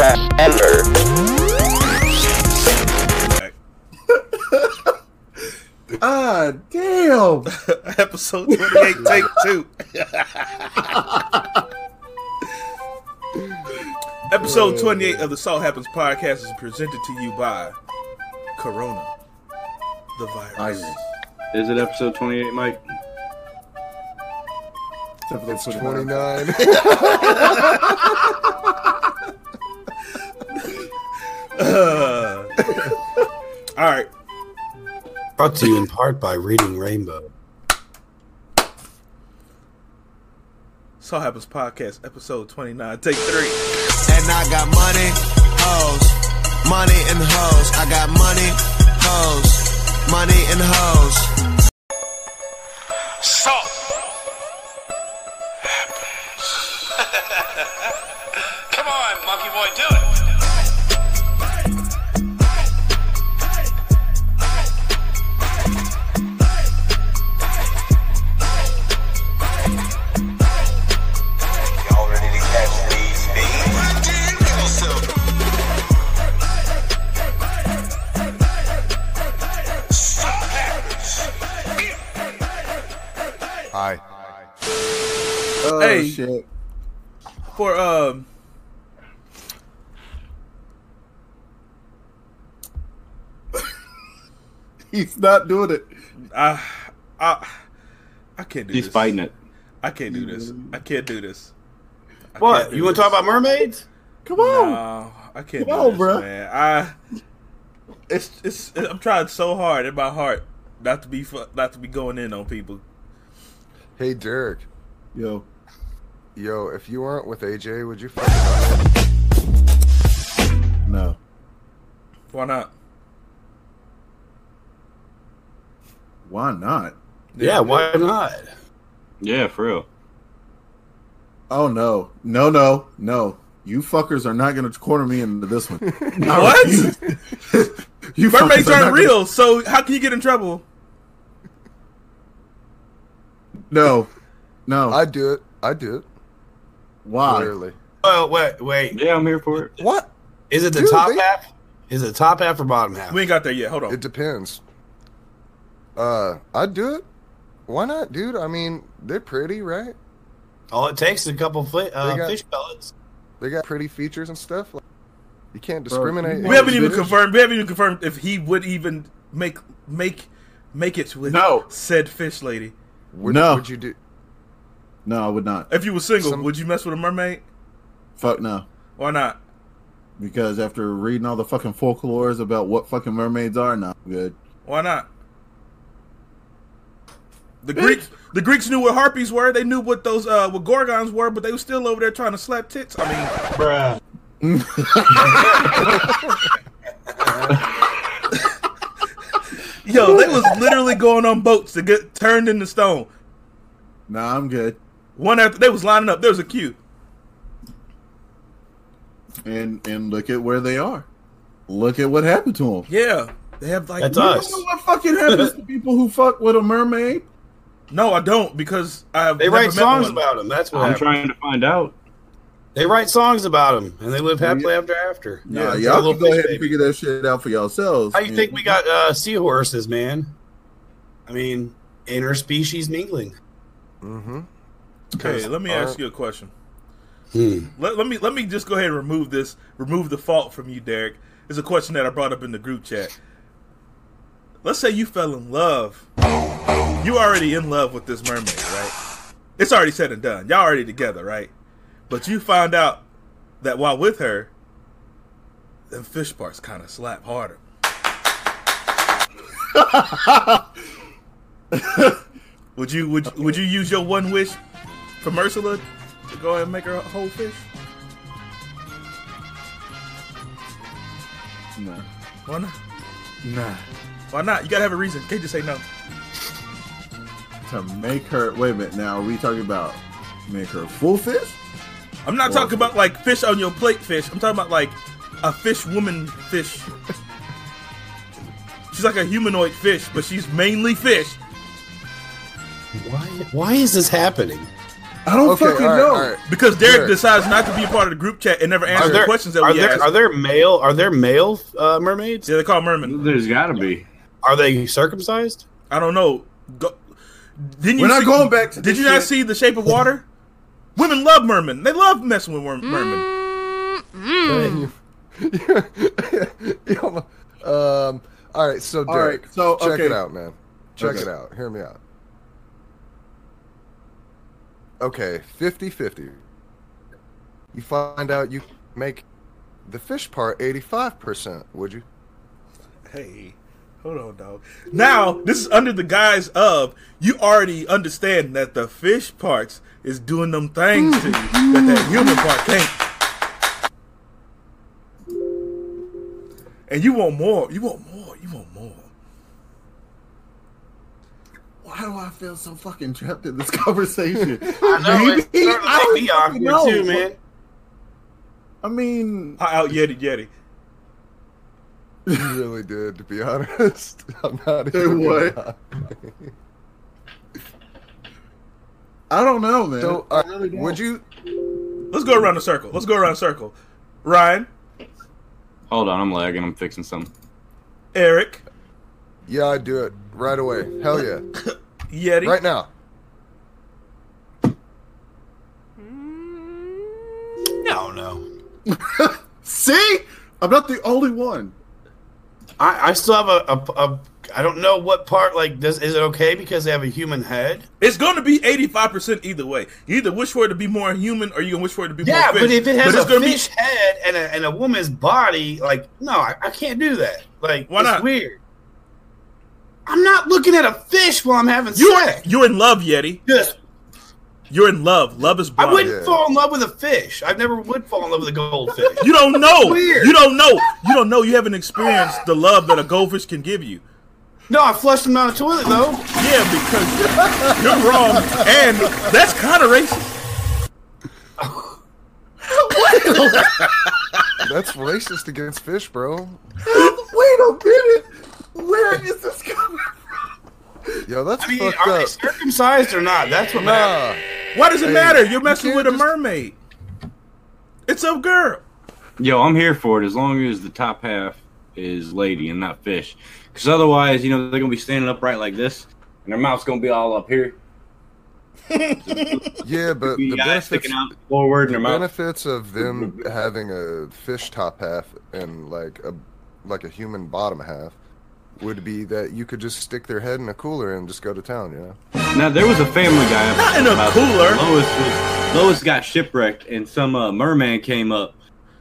press enter. Ah, damn! Episode 28, take 2. Episode 28 of the Salt Happens podcast is presented to you by Corona, the virus. Is it episode 28, Mike? It's 29. All right. Brought to you in part by Reading Rainbow. Salt Happens Podcast, episode 29, take 3. And I got money, hoes, money and hoes. I got money, hoes, money and hoes. Salt Happens. Come on, monkey boy, do it. Hey, shit. For he's not doing it. I can't do this. He's fighting it. I can't do this. I can't do this. What? You want to talk about mermaids? Come on. No, I can't do this, bro. Man. I'm trying so hard in my heart not to be going in on people. Hey, Derek. Yo, if you weren't with AJ, would you fucking die? No. Why not? Yeah, why not? Yeah, for real. Oh, no. No. You fuckers are not going to corner me into this one. What? You mermaids aren't real, so how can you get in trouble? No. I do it. Why? Literally. Oh, wait. Yeah, I'm here for it. What? Is it the top half? Is it top half or bottom half? We ain't got there yet. Hold on. It depends. I'd do it. Why not, dude? I mean, they're pretty, right? All it takes is a couple fish pellets. They got pretty features and stuff. Like, you can't discriminate. We haven't even confirmed if he would even make it with said fish lady. Would you do? No, I would not. If you were single, would you mess with a mermaid? Fuck no. Why not? Because after reading all the fucking folklores about what fucking mermaids are, not good. Why not? The Greeks knew what harpies were. They knew what those what gorgons were, but they were still over there trying to slap tits. I mean, bruh. Yo, they was literally going on boats to get turned into stone. Nah, I'm good. One after they was lining up, there was a queue. And look at where they are. Look at what happened to them. Yeah, they have like. That's us. You don't know what fucking happens to people who fuck with a mermaid? No, I don't because I've. They write songs about them. That's what I'm trying to find out. They write songs about them and they live happily after. Yeah, y'all can go ahead and figure that shit out for yourselves. How you think we got seahorses, man? I mean, interspecies mingling. Mm-hmm. Okay, let me ask you a question. Let me just go ahead and remove the fault from you, Derek. It's a question that I brought up in the group chat. Let's say you fell in love. You already in love with this mermaid, right? It's already said and done. Y'all already together, right? But you find out that while with her, them fish parts kind of slap harder. Would you use your one wish for Ursula to go ahead and make her a whole fish? No. Why not? Nah. Why not? You gotta have a reason. Can't just say no. To make her. Wait a minute. Now, are we talking about make her full fish? I'm not talking about like fish on your plate fish. I'm talking about like a fish woman fish. She's like a humanoid fish, but she's mainly fish. Why is this happening? I don't fucking know. Right. Because Derek decides not to be a part of the group chat and never answers the questions that we ask. Are there male mermaids? Yeah, they call mermen. There's got to be. Are they circumcised? I don't know. Did you not see The Shape of Water? Women love mermen. They love messing with mermen. All right, so Derek, check it out, man. Check it out. Hear me out. Okay, 50-50. You find out you make the fish part 85%, would you? Hey, hold on, dog. Now, this is under the guise of you already understand that the fish parts is doing them things to you that that human part can't. And you want more. You want more. You want more. Why do I feel so fucking trapped in this conversation? I know, it's awkward too, man. I mean... I out-yetied Yeti. You really did, to be honest. I'm not even... What? I don't know, man. So, I really don't. Would you... Let's go around the circle. Ryan? Hold on, I'm lagging. I'm fixing something. Eric? Yeah, I'd do it. Right away. Hell yeah. Yeti? Right now. No. See? I'm not the only one. I still have a I don't know what part, like, is it okay because they have a human head? It's going to be 85% either way. You either wish for it to be more human or you can wish for it to be more fish. Yeah, but if it has a fish head and a woman's body, like, no, I can't do that. Like, why not? It's weird. I'm not looking at a fish while I'm having sex. You're in love, Yeti. Yes. You're in love. Love is blind. I wouldn't fall in love with a fish. I never would fall in love with a goldfish. You don't know. Weird. You don't know. You don't know. You haven't experienced the love that a goldfish can give you. No, I flushed him out of the toilet, though. Yeah, because you're wrong, and that's kind of racist. That's racist against fish, bro. Wait a minute. Where is this coming from? Yo, that's fucked up. Are they circumcised or not? That's what matters. Why does it matter? You're messing with a mermaid. It's a girl. Yo, I'm here for it as long as the top half is lady and not fish. Because otherwise, you know, they're going to be standing upright like this, and their mouth's going to be all up here. Yeah, but the benefits, out forward the in their benefits mouth. Of them having a fish top half and like a human bottom half would be that you could just stick their head in a cooler and just go to town, you know? Now, there was a Family Guy. Not in a cooler! Lois got shipwrecked, and some merman came up,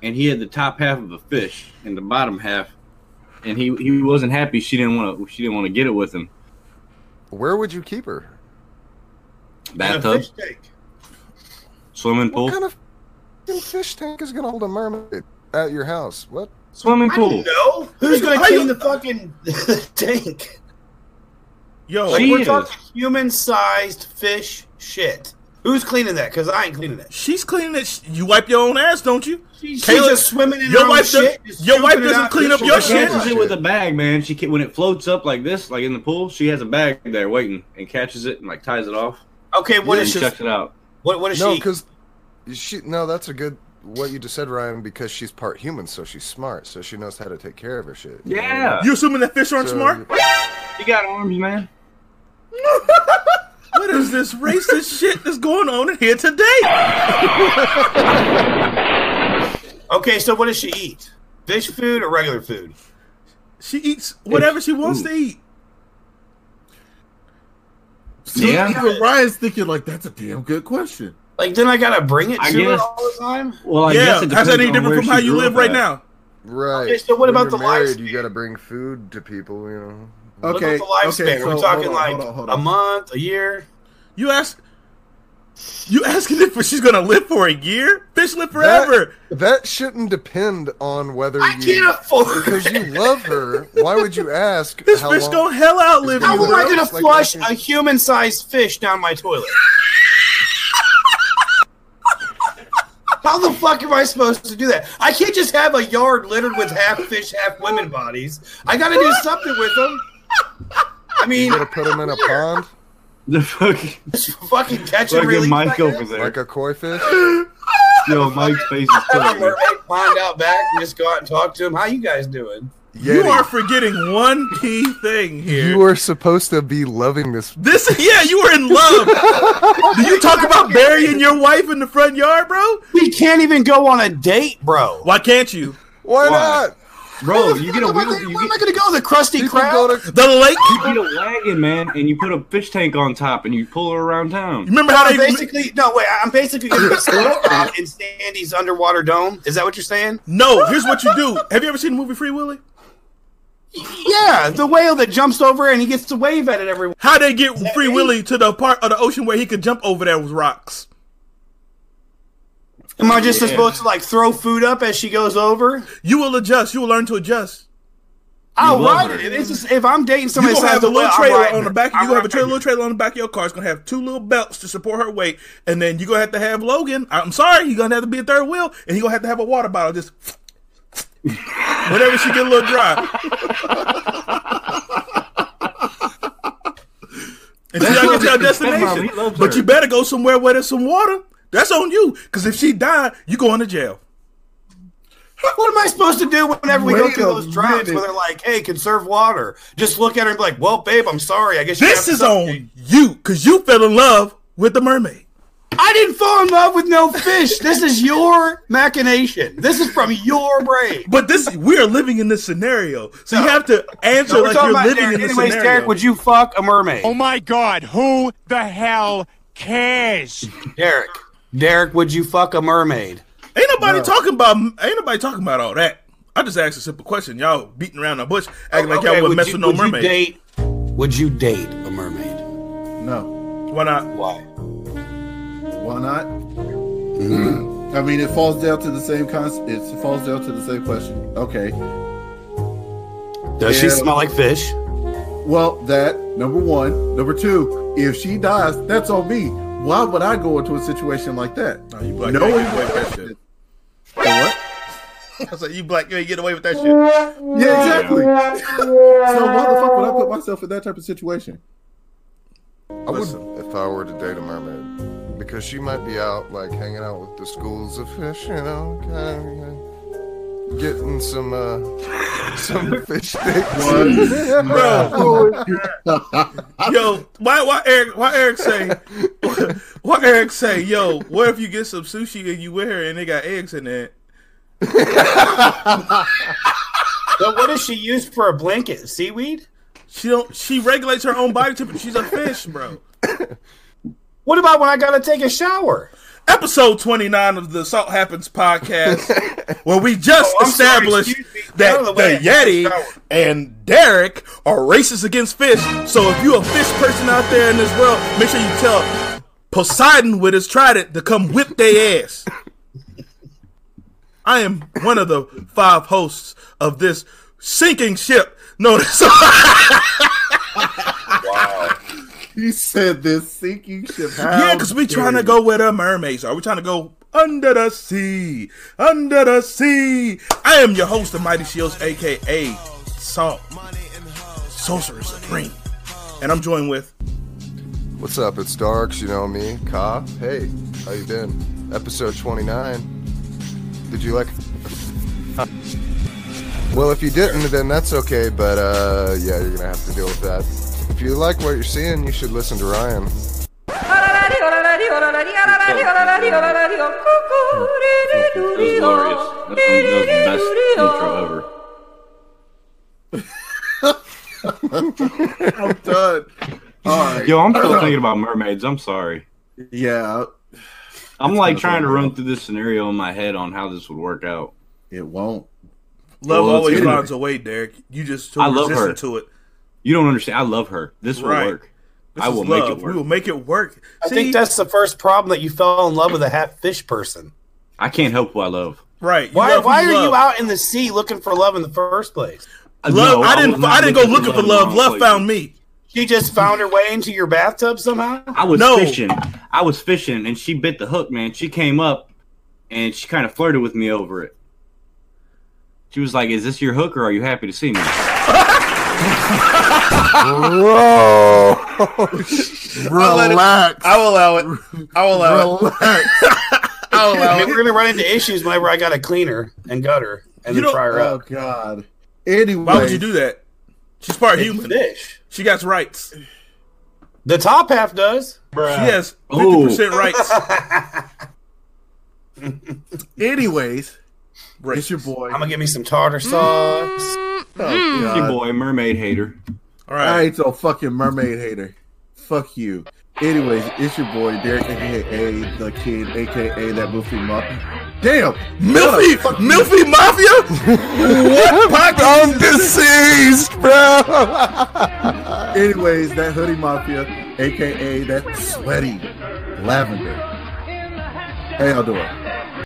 and he had the top half of a fish and the bottom half, and he wasn't happy. She didn't want to get it with him. Where would you keep her? Bathtub? Swimming pool? What kind of fish tank is going to hold a mermaid at your house? What? Swimming pool. No, who's gonna clean the fucking tank? Yo, like, we're talking human-sized fish shit. Who's cleaning that? Because I ain't cleaning that. She's cleaning it. You wipe your own ass, don't you? She's just swimming in your shit. Your wife doesn't clean up your shit. She catches it with a bag, man. She when it floats up like this, like in the pool, she has a bag there waiting and catches it and like ties it off. Okay, what is she? Checks it out. What is she? No, because she. No, that's a good. What you just said, Ryan, because she's part human, so she's smart, so she knows how to take care of her shit. Yeah. You assuming that fish aren't smart? You got arms, man. What is this racist shit that's going on in here today? Okay, so what does she eat? Fish food or regular food? She eats whatever she wants to eat. So even Ryan's thinking, like, that's a damn good question. Like, then I gotta bring it to her all the time? Well, I guess it how's that any different from how you live right now? Right. Okay, so what about the lifespan? You gotta bring food to people, you know. Okay. What about the lifespan? We're talking like a month, a year. You asking if she's gonna live for a year? Fish live forever. That shouldn't depend on whether I can't afford because you love her. Why would you ask? This fish gonna hell outlive you. How am I gonna flush a human-sized fish down my toilet? How the fuck am I supposed to do that? I can't just have a yard littered with half fish, half women bodies. I gotta do something with them. I mean, you gotta put them in a pond. The fucking catch and release. Mike over there. Like a koi fish? Yo, Mike's face is killing me. Find out back and just go out and talk to him. How you guys doing? Yeti. You are forgetting one key thing here. You are supposed to be loving this. Yeah, you were in love. Do you talk about burying your wife in the front yard, bro? We can't even go on a date, bro. Why can't you? Why not? Bro, you get a wheel. Where am I gonna go? The Krusty Krab? The lake? You get a wagon, man, and you put a fish tank on top, and you pull her around town. You remember how they basically? No, wait. I'm basically gonna slow out in Sandy's underwater dome. Is that what you're saying? No. Here's what you do. Have you ever seen the movie Free Willy? Yeah, the whale that jumps over and he gets to wave at it every. How they get Free Willy to the part of the ocean where he could jump over there with rocks? Am I just supposed to, like, throw food up as she goes over? You will adjust. You will learn to adjust. I'll ride it. It's just, if I'm dating somebody, you're going to have a little trailer on the back. You're going to have a little trailer on the back of your car. It's going to have 2 little belts to support her weight. And then you're going to have Logan. I'm sorry. You're going to have to be a third wheel. And you're going to have a water bottle. Just whenever she get a little dry. And she's going to your destination. But you better go somewhere where there's some water. That's on you, because if she died, you going to jail. What am I supposed to do whenever we go through those droughts where they're like, hey, conserve water? Just look at her and be like, well, babe, I'm sorry. I guess this is on you, because you fell in love with the mermaid. I didn't fall in love with no fish. This is your machination. This is from your brain. But this, we are living in this scenario, so you have to answer like you're living in this scenario. Anyways, Derek, would you fuck a mermaid? Oh, my God. Who the hell cares? Derek. Derek, would you fuck a mermaid? Ain't nobody talking about all that. I just asked a simple question. Y'all beating around the bush, acting like y'all would mess with no mermaid. Would you date a mermaid? No. Why not? Why not? Mm-hmm. I mean, it falls down to the same concept. It falls down to the same question. Okay. Does she smell like fish? Well, that number one, number two. If she dies, that's on me. Why would I go into a situation like that? Oh, you black ain't getting away with that shit. What? I was like, you black, you ain't getting away with that shit. Yeah, exactly. So why the fuck would I put myself in that type of situation? I wouldn't if I were to date a mermaid. Because she might be out, like, hanging out with the schools of fish, you know, getting some fish sticks. Bro. Yo, why Eric say, yo, what if you get some sushi and you with her and they got eggs in it? So what does she use for a blanket? Seaweed? She regulates her own body temperature. She's a fish, bro. What about when I gotta take a shower? Episode 29 of the Salt Happens podcast, where we just established that the Yeti and Derek are racist against fish. So if you a fish person out there in this world, make sure you tell Poseidon with his trident to come whip their ass. I am one of the 5 hosts of this sinking ship. Notice. Wow. You said this sinking ship. Yeah, because we're trying to go where the mermaids are. We're trying to go under the sea. Under the sea. I am your host of Mighty Shields, a.k.a. Salt, Sorcerer Supreme. And I'm joined with... What's up? It's Darks, you know me. Ka. Hey, how you been? Episode 29. Did you like... Well, if you didn't, then that's okay. But, yeah, you're going to have to deal with that. If you like what you're seeing, you should listen to Ryan. I'm done. All right. Yo, I'm still thinking about mermaids. I'm sorry. Yeah. I'm like trying to run through this scenario in my head on how this would work out. It won't. Love always finds a way, Derek. You just resistant to it. You don't understand. I love her. This will work. This I will make it work. We will make it work. I think that's the first problem, that you fell in love with a half fish person. I can't help who I love. Right. Why are you out in the sea looking for love in the first place? Love. No, I didn't go looking for love. Love found me. She just found her way into your bathtub somehow? I was fishing, and she bit the hook, man. She came up, and she kind of flirted with me over it. She was like, "Is this your hook, or are you happy to see me?" Whoa! Relax. I'll allow it. I'll allow it. I'll allow it. We're gonna run into issues whenever I gotta clean her and gut her and then fry her up. Oh God! Anyway, why would you do that? She's part human. Fish. She got rights. The top half does. Bruh. She has 50% rights. Anyways, breaks. It's your boy. I'm gonna give me some tartar sauce. Oh, God. Your boy, mermaid hater. All right. I ain't so fucking mermaid hater. Fuck you. Anyways, it's your boy Derek, a.k.a. The Kid, a.k.a. that Milfy Mafia. Damn! Milfy! Milfy Mafia? What? I'm deceased, bro! Anyways, that Hoodie Mafia, a.k.a. that Sweaty Lavender. How y'all doing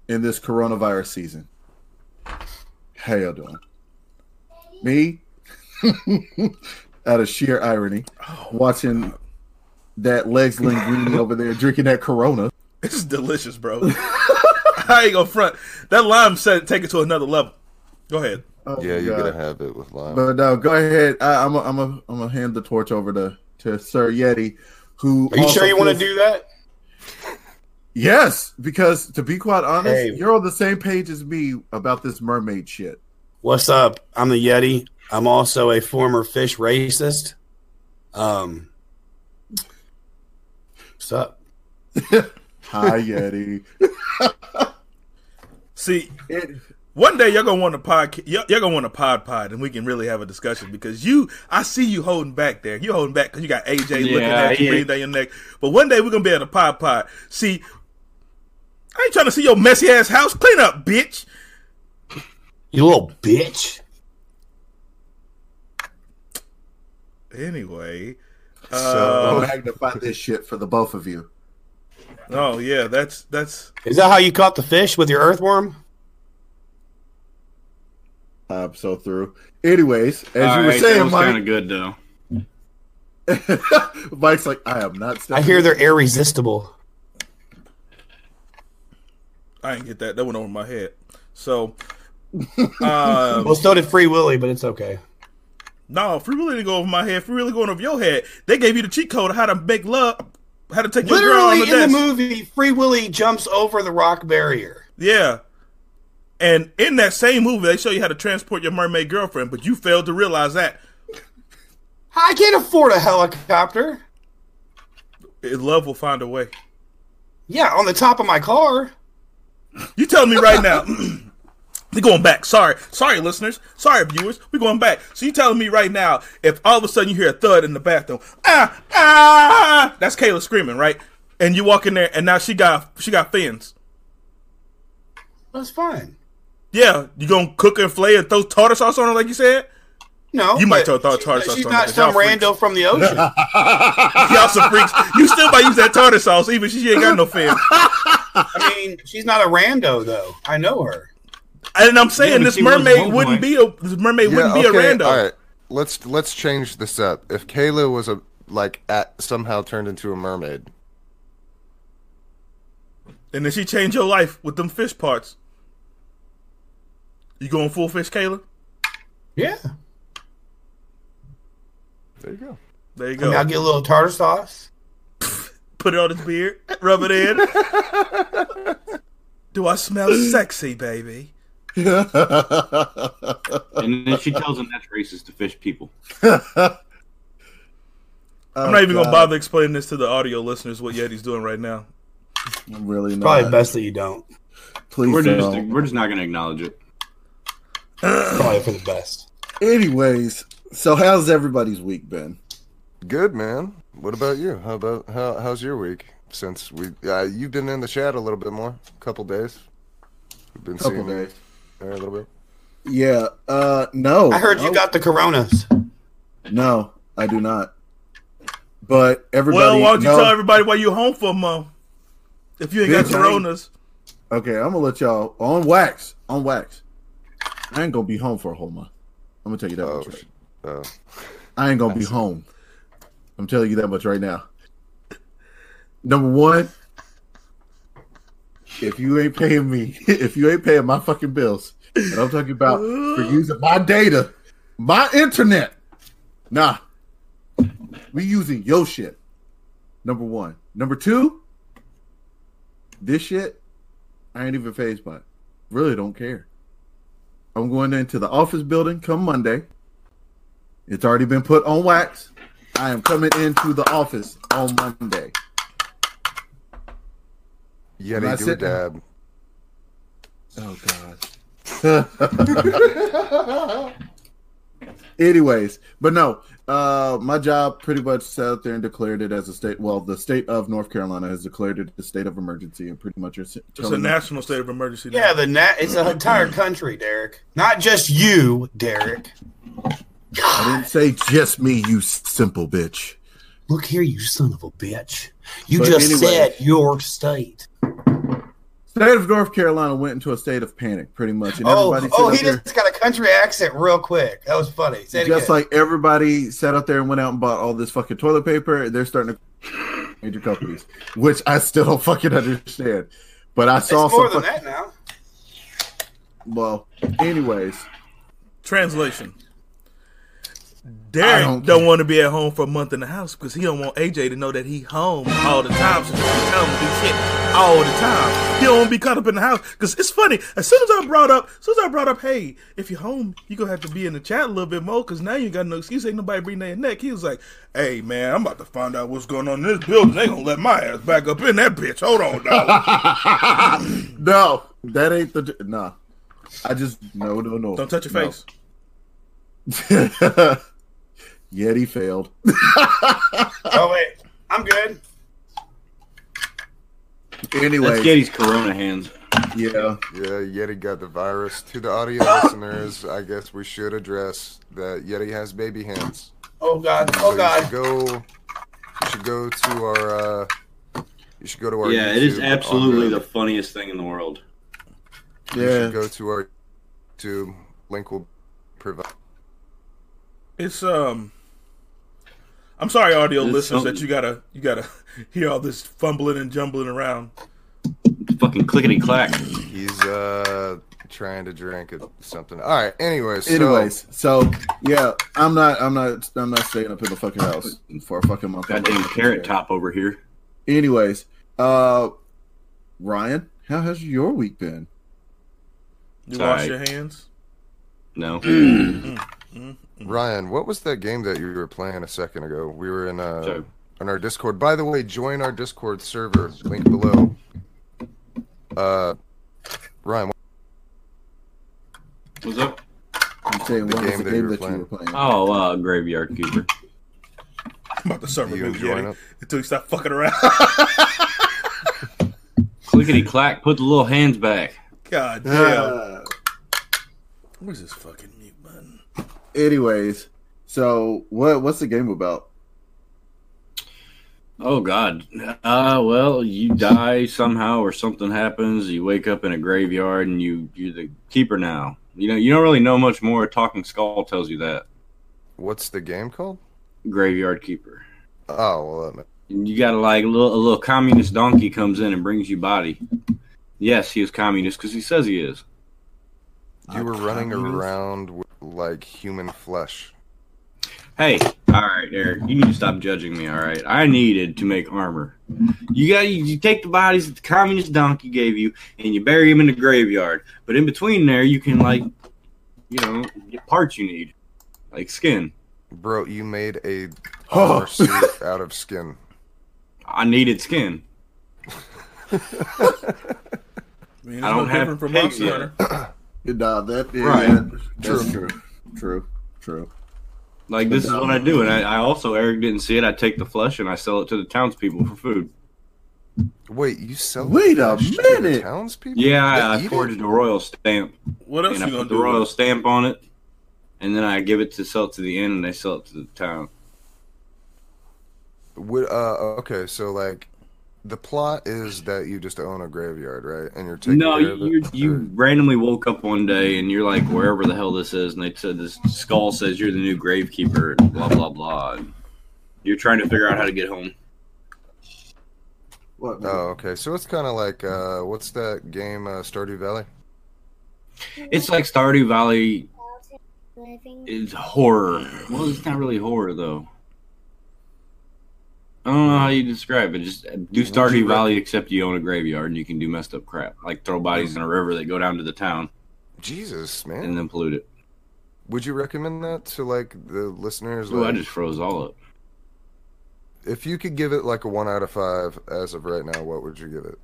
in this coronavirus season? How y'all doing? Me, out of sheer irony, watching that Legs Linguini over there drinking that Corona. It's delicious, bro. I ain't gonna front. That lime said take it to another level. Go ahead. Oh, yeah, you're gonna have it with lime. But no, go ahead. I'm gonna hand the torch over to Sir Yeti. Who? Are you sure you want to do that? Yes, because to be quite honest, you're on the same page as me about this mermaid shit. What's up? I'm the Yeti. I'm also a former fish racist. What's up? Hi, Yeti. See, one day you're gonna want to pod, and we can really have a discussion because I see you holding back there. You're holding back because you got AJ looking at you, breathing down your neck. But one day we're gonna be able to pod. See, I ain't trying to see your messy ass house. Clean up, bitch. You little bitch. Anyway. So magnify this shit for the both of you. Oh, yeah. That's. Is that how you caught the fish with your earthworm? I'm so through. Anyways, as all you were saying, Mike. Kind of good, though. Mike's like, I am not. I hear they're irresistible. I didn't get that. That went over my head. So. Well, so did Free Willy, but it's okay. No, Free Willy didn't go over my head. Free Willy going over your head. They gave you the cheat code of how to make love, how to take your girl on the dance. Literally in the movie, Free Willy jumps over the rock barrier. Yeah, and in that same movie, they show you how to transport your mermaid girlfriend, but you failed to realize that. I can't afford a helicopter. Love will find a way. Yeah, on the top of my car. You tell me right now. We're going back. Sorry, listeners. Sorry, viewers. We're going back. So you're telling me right now, if all of a sudden you hear a thud in the bathroom, that's Kayla screaming, right? And you walk in there, and now she got fins. That's fine. Yeah, you gonna cook and flay and throw tartar sauce on her like you said? No, you might throw tartar sauce on her. She's not some rando from the ocean. Y'all some freaks. You still might use that tartar sauce, even if she ain't got no fins. I mean, she's not a rando though. I know her. And I'm saying this mermaid wouldn't be a random. All right, let's change this up. If Kayla was somehow turned into a mermaid, and then she changed your life with them fish parts, you going full fish, Kayla? Yeah. There you go. Now get a little tartar sauce. Put it on his beard. Rub it in. Do I smell sexy, baby? And then she tells him that's racist to fish people. I'm not even going to bother explaining this to the audio listeners what Yeti's doing right now. I'm really not. Probably best that you don't. Please don't. We're just not going to acknowledge it. Probably for the best. Anyways, so how's everybody's week been? Good, man. What about you? How's your week? Since you've been in the chat a little bit more, a couple days. We've been seeing you there a little bit. Yeah. No. I heard you got the coronas. No, I do not. But everybody. Well, why don't you tell everybody why you home for, Mo? If you ain't got coronas. Okay, I'm gonna let y'all on wax. I ain't gonna be home for a whole month. I'm gonna tell you that much. I ain't gonna be home. I'm telling you that much right now. Number one, if you ain't paying my fucking bills, and I'm talking about for using my data, my internet, Nah. We using your shit. Number one. Number two, this shit, I ain't even phased by it. Really don't care. I'm going into the office building come Monday. It's already been put on wax. I am coming into the office on Monday. Yeah, they do dab. Oh, God. Anyways, but no, my job pretty much sat out there and declared it as a state. Well, the state of North Carolina has declared it a state of emergency and pretty much it's a national state of emergency. Yeah, it's an entire country, Derek. Not just you, Derek. God. I didn't say just me, you simple bitch. Look here, you son of a bitch. You just said your state. State of North Carolina went into a state of panic, pretty much. And he just got a country accent real quick. That was funny. Like everybody sat out there and went out and bought all this fucking toilet paper, they're starting to major companies, which I still don't fucking understand. But I saw it's more than that now. Well, anyways. Translation. Derek don't want to be at home for a month in the house because he don't want AJ to know that he home all the time. So he can come and do shit all the time. He don't want to be caught up in the house because it's funny. As soon as I brought up, hey, if you're home, you gonna have to be in the chat a little bit more because now you got no excuse. Ain't nobody breathing their neck. He was like, hey man, I'm about to find out what's going on in this building. They gonna let my ass back up in that bitch. Hold on, dog. No, that ain't the nah. I just no. Don't touch your face. Yet he failed. Oh wait, I'm good. Anyway, that's Yeti's Corona hands. Yeah. Yeti got the virus. To the audio listeners, I guess we should address that Yeti has baby hands. Oh God! Oh God! You should go to our. Yeah, YouTube it is absolutely the funniest thing in the world. Yeah. You should go to our YouTube. Link will provide. It's I'm sorry, audio listeners, that you gotta hear all this fumbling and jumbling around. Fucking clickety clack. He's trying to drink something. All right. Anyways, so yeah, I'm not staying up in the fucking house for a fucking month. Goddamn carrot top over here. Anyways, Ryan, how has your week been? You wash your hands? No. Ryan, what was that game that you were playing a second ago? We were in on our Discord. By the way, join our Discord server. Link below. Ryan, what's up? I'm saying what was the game that you were playing? Oh, Graveyard Keeper. I'm about to server you join up until you stop fucking around. Clickety clack, put the little hands back. God damn. Where's this fucking mute button? Anyways, so what's the game about? Oh, God. Well, you die somehow or something happens. You wake up in a graveyard and you're the keeper now. You know, you don't really know much more. Talking Skull tells you that. What's the game called? Graveyard Keeper. Oh, well. You got to like a little communist donkey comes in and brings you body. Yes, he is communist because he says he is. You were running around with, like, human flesh. Hey, all right, Eric, you need to stop judging me, all right? I needed to make armor. You take the bodies that the communist donkey gave you, and you bury them in the graveyard. But in between there, you can, like, you know, get parts you need. Like skin. Bro, you made a armor suit out of skin. I needed skin. Man, I don't have pigs yet. Nah, that's true. Like, this is what I do, and I also, Eric didn't see it, I take the flesh and I sell it to the townspeople for food. Wait, you sell to the townspeople? Yeah, I forged a royal stamp. What else and you I put the royal stamp on it, and then I give it to sell it to the inn, and they sell it to the town. Okay, so, like, the plot is that you just own a graveyard, right? And you're taking you randomly woke up one day and you're like, wherever the hell this is, and they said this skull says you're the new gravekeeper, and blah blah blah. And you're trying to figure out how to get home. What? Oh, okay. So it's kind of like what's that game, Stardew Valley? It's like Stardew Valley Diving. It's horror. Well, it's not really horror though. I don't know how you describe it. Just do Stardew Valley, except you own a graveyard and you can do messed up crap, like throw bodies in a river that go down to the town. Jesus, man. And then pollute it. Would you recommend that to like the listeners? Oh, like, I just froze all up. If you could give it like a 1 out of 5 as of right now, what would you give it?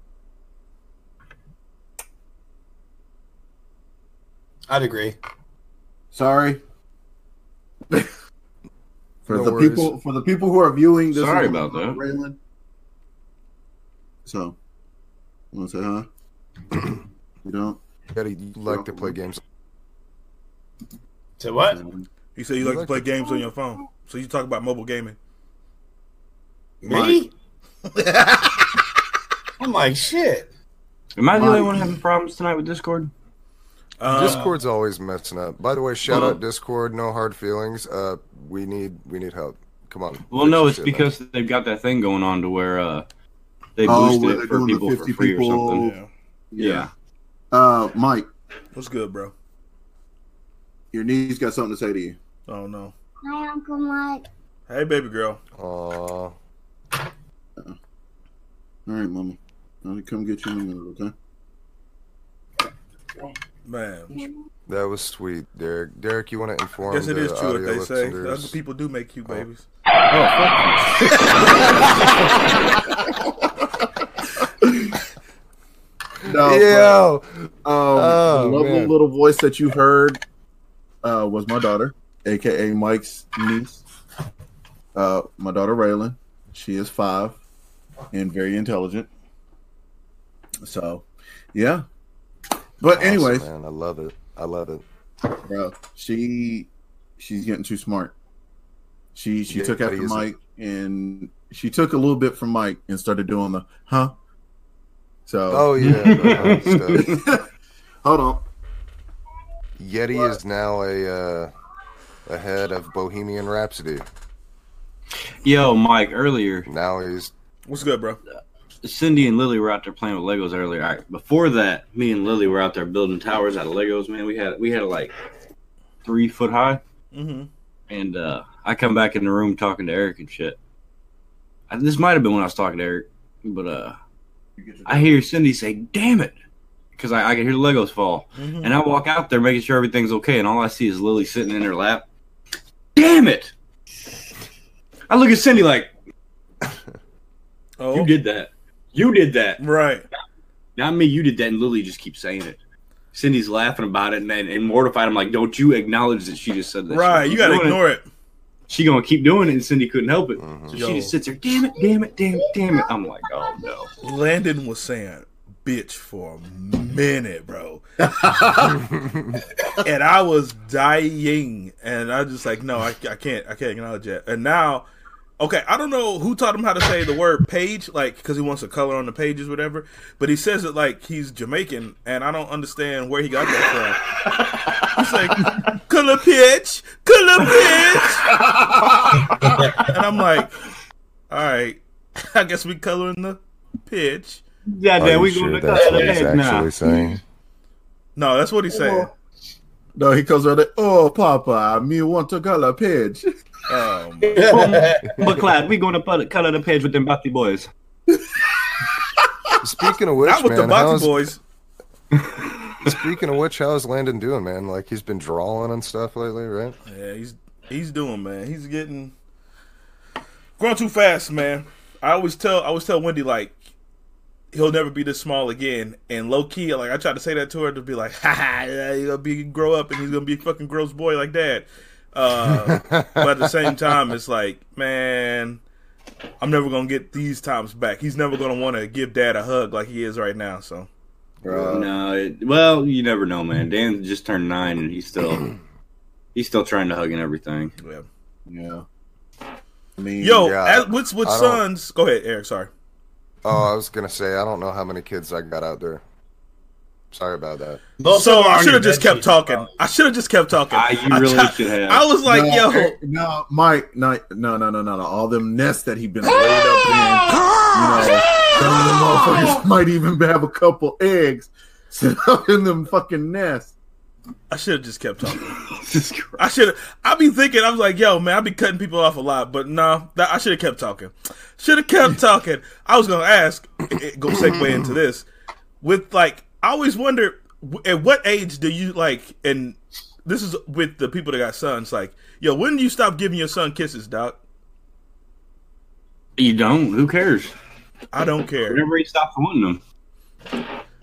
I'd agree. Sorry. For the people who are viewing this, sorry about that, Raylan. So, you want to say huh? You don't. You like to play games. Say what? You said you like to play games on your phone. So you talk about mobile gaming. Me? I'm like shit. Am I the only one having problems tonight with Discord? Discord's always messing up. By the way, shout out Discord. No hard feelings. We need help. Come on. Well, no, it's because they've got that thing going on to where they boosted it for people for free or something. Yeah. Mike, what's good, bro? Your niece's got something to say to you. Oh no. Hi, Uncle Mike. Hey, baby girl. Aww. All right, Mama. I'll come get you in a minute, okay? Man, that was sweet, Derek. Derek, you want to inform? Yes, it is true what they say. Other people do make cute babies. No, yo, the lovely little voice that you heard was my daughter, aka Mike's niece. My daughter Raylan. She is 5 and very intelligent. So, yeah. But anyways, awesome, man. I love it. Bro, she's getting too smart. She took after Mike and she took a little bit from Mike and started doing the huh. So oh yeah. Stuff. Hold on. Yeti is now a head of Bohemian Rhapsody. Yo, Mike. Earlier. Now he's. What's good, bro? Cindy and Lily were out there playing with Legos earlier. All right, before that, me and Lily were out there building towers out of Legos. Man, we had like 3 foot high. Mm-hmm. And I come back in the room talking to Eric and shit. This might have been when I was talking to Eric, but I hear Cindy say, "Damn it," because I can hear the Legos fall. Mm-hmm. And I walk out there making sure everything's okay, and all I see is Lily sitting in her lap. Damn it! I look at Cindy like, "Oh, you did that. You did that. Right. Not me. You did that." And Lily just keeps saying it. Cindy's laughing about it and mortified. I'm like, "Don't you acknowledge that she just said that?" Right. You gotta ignore it. She gonna keep doing it, and Cindy couldn't help it. Mm-hmm. So she just sits there. Damn it. Damn it. Damn it. Damn it. I'm like, "Oh no." Landon was saying "bitch" for a minute, bro, and I was dying. And I was just like, "No, I can't acknowledge that." And now. Okay, I don't know who taught him how to say the word page, like, because he wants a color on the pages, whatever, but he says it like he's Jamaican, and I don't understand where he got that from. He's like, "Color pitch, color pitch." And I'm like, all right, I guess we coloring the pitch. Yeah, man, we going to color the pitch now. Saying? No, that's what he's saying. No, he comes out, "Oh, Papa, me want to color page." Oh, but Clyde, we gonna color the page with them Bati boys. Speaking of which, how's Landon doing, man? Like, he's been drawing and stuff lately, right? Yeah, he's doing, man. He's getting grown too fast, man. I always tell Wendy, like, he'll never be this small again. And low key, like, I tried to say that to her to be like, he'll grow up and he's gonna be a fucking gross boy like Dad. But at the same time, it's like, man, I'm never gonna get these times back. He's never gonna want to give Dad a hug like he is right now. So, you never know, man. Dan just turned 9, and he's still trying to hug and everything. Yeah. I mean, with sons. Go ahead, Eric. Sorry. Oh, I was gonna say I don't know how many kids I got out there. Sorry about that. So I should have just kept talking. You really should have. I was like, Mike, no. All them nests that he been laid up in. Some of them motherfuckers might even have a couple eggs set up in them fucking nests. I should have just kept talking. I should have. I be thinking, I was like, yo, man, I be cutting people off a lot, but nah, I should have kept talking. I was going to ask, go segue into this. With, like, I always wonder, at what age do you, like, and this is with the people that got sons, like, yo, when do you stop giving your son kisses, doc? You don't. Who cares? I don't care. Whenever he stops wanting them.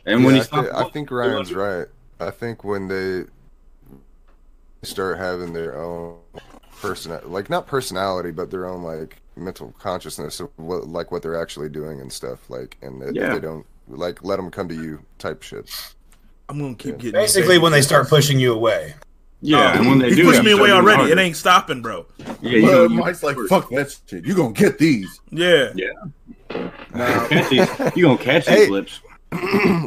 And when he stops wanting them. I think Ryan's right. I think when they start having their own personality, like not personality, but their own like mental consciousness of what, like what they're actually doing and stuff, like, and if they don't like let them come to you type shit. I'm gonna keep getting basically when they start pushing you away. Yeah, and when they do, pushed me away already. Harder. It ain't stopping, bro. Yeah, you Mike's like, fuck that shit. You gonna get these? Yeah, yeah. No. You gonna catch these lips?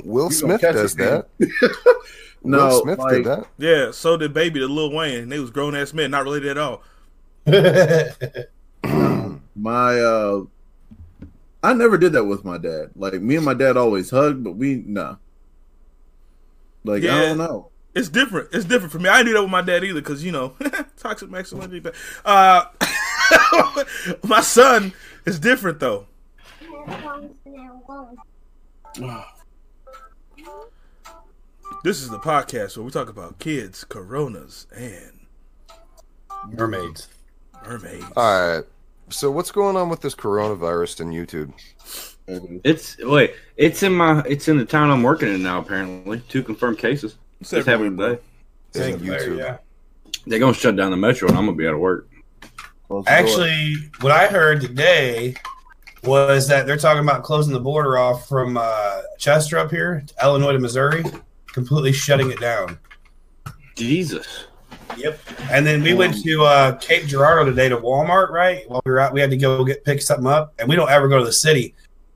Will Smith does that. No, Will Smith did that. Yeah, so did Baby to Lil Wayne. They was grown ass men, not related at all. My, I never did that with my dad. Like me and my dad always hugged, but we Like I don't know. It's different. It's different for me. I didn't do that with my dad either because you know toxic masculinity. My son is different though. This is the podcast where we talk about kids, coronas, and mermaids. Mermaids. All right. So what's going on with this coronavirus in YouTube? It's in the town I'm working in now. Apparently, 2 confirmed cases. It's happening today. Thank YouTube. Yeah. They're gonna shut down the metro, and I'm gonna be out of work. Actually, what I heard today was that they're talking about closing the border off from Chester up here, to Illinois to Missouri, completely shutting it down. Jesus. Yep. And then we went to Cape Girardeau today to Walmart, right? While we were out, we had to go pick something up, and we don't ever go to the city.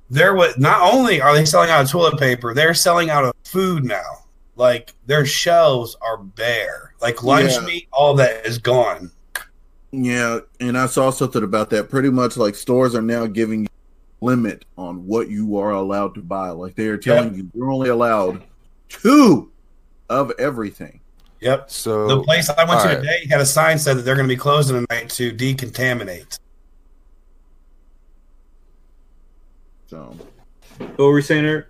There was not only are they selling out of toilet paper, they're selling out of food now. Like their shelves are bare. Like lunch meat, all that is gone. Yeah, and I saw something about that. Pretty much like stores are now giving you a limit on what you are allowed to buy. Like they are telling you you're only allowed 2 of everything. Yep. So the place I went to today had a sign said that they're going to be closing tonight to decontaminate. So what were we saying, Eric?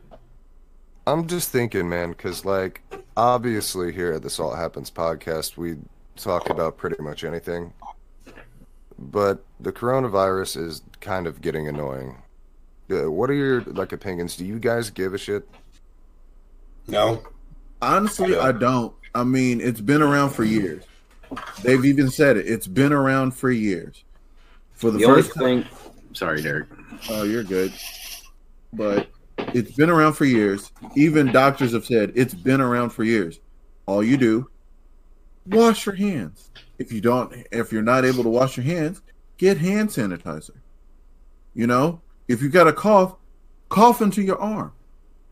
I'm just thinking, man, because like obviously here at the Salt Happens podcast, we talk about pretty much anything. But the coronavirus is kind of getting annoying. What are your like opinions? Do you guys give a shit? No. Honestly, I don't. I mean, it's been around for years. They've even said it. It's been around for years. For the first time. Sorry, Derek. Oh, you're good. But it's been around for years. Even doctors have said it's been around for years. All you do, wash your hands. If you're not able to wash your hands, get hand sanitizer. You know, if you got a cough, cough into your arm.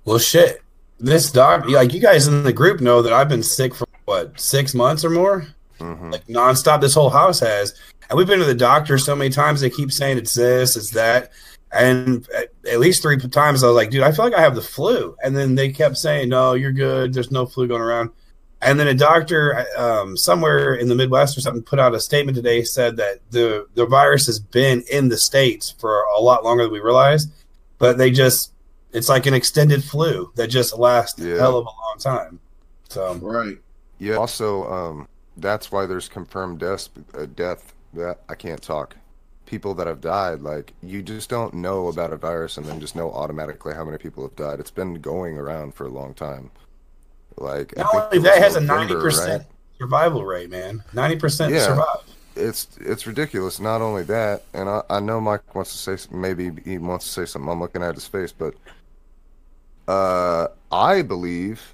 Well, shit. This doc, like you guys in the group know that I've been sick for what 6 months or more, like nonstop. This whole house has, and we've been to the doctor so many times. They keep saying it's this, it's that, and at least 3 times I was like, dude, I feel like I have the flu, and then they kept saying, no, you're good. There's no flu going around. And then a doctor somewhere in the Midwest or something put out a statement today, said that the virus has been in the States for a lot longer than we realized, but it's like an extended flu that just lasts a hell of a long time. So right. Yeah. Also, that's why there's confirmed death that I can't talk. People that have died, like you just don't know about a virus and then just know automatically how many people have died. It's been going around for a long time. Like not only that has a 90% survival rate, man. 90% survive. It's ridiculous. Not only that, and I know Mike wants to say maybe he wants to say something. I'm looking at his face, but I believe,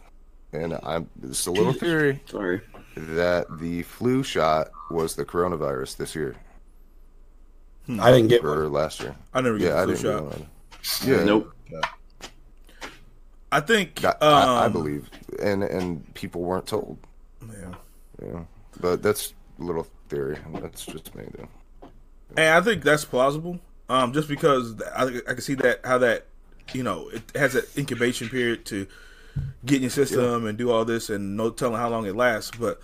and it's a little theory. Sorry, that the flu shot was the coronavirus this year. I didn't get one last year. I never get the flu shot. Yeah, nope. Yeah. I think I believe, and people weren't told. Yeah, but that's a little theory. That's just me, though. And I think that's plausible. Just because I can see that how that it has an incubation period to get in your system and do all this, and no telling how long it lasts. But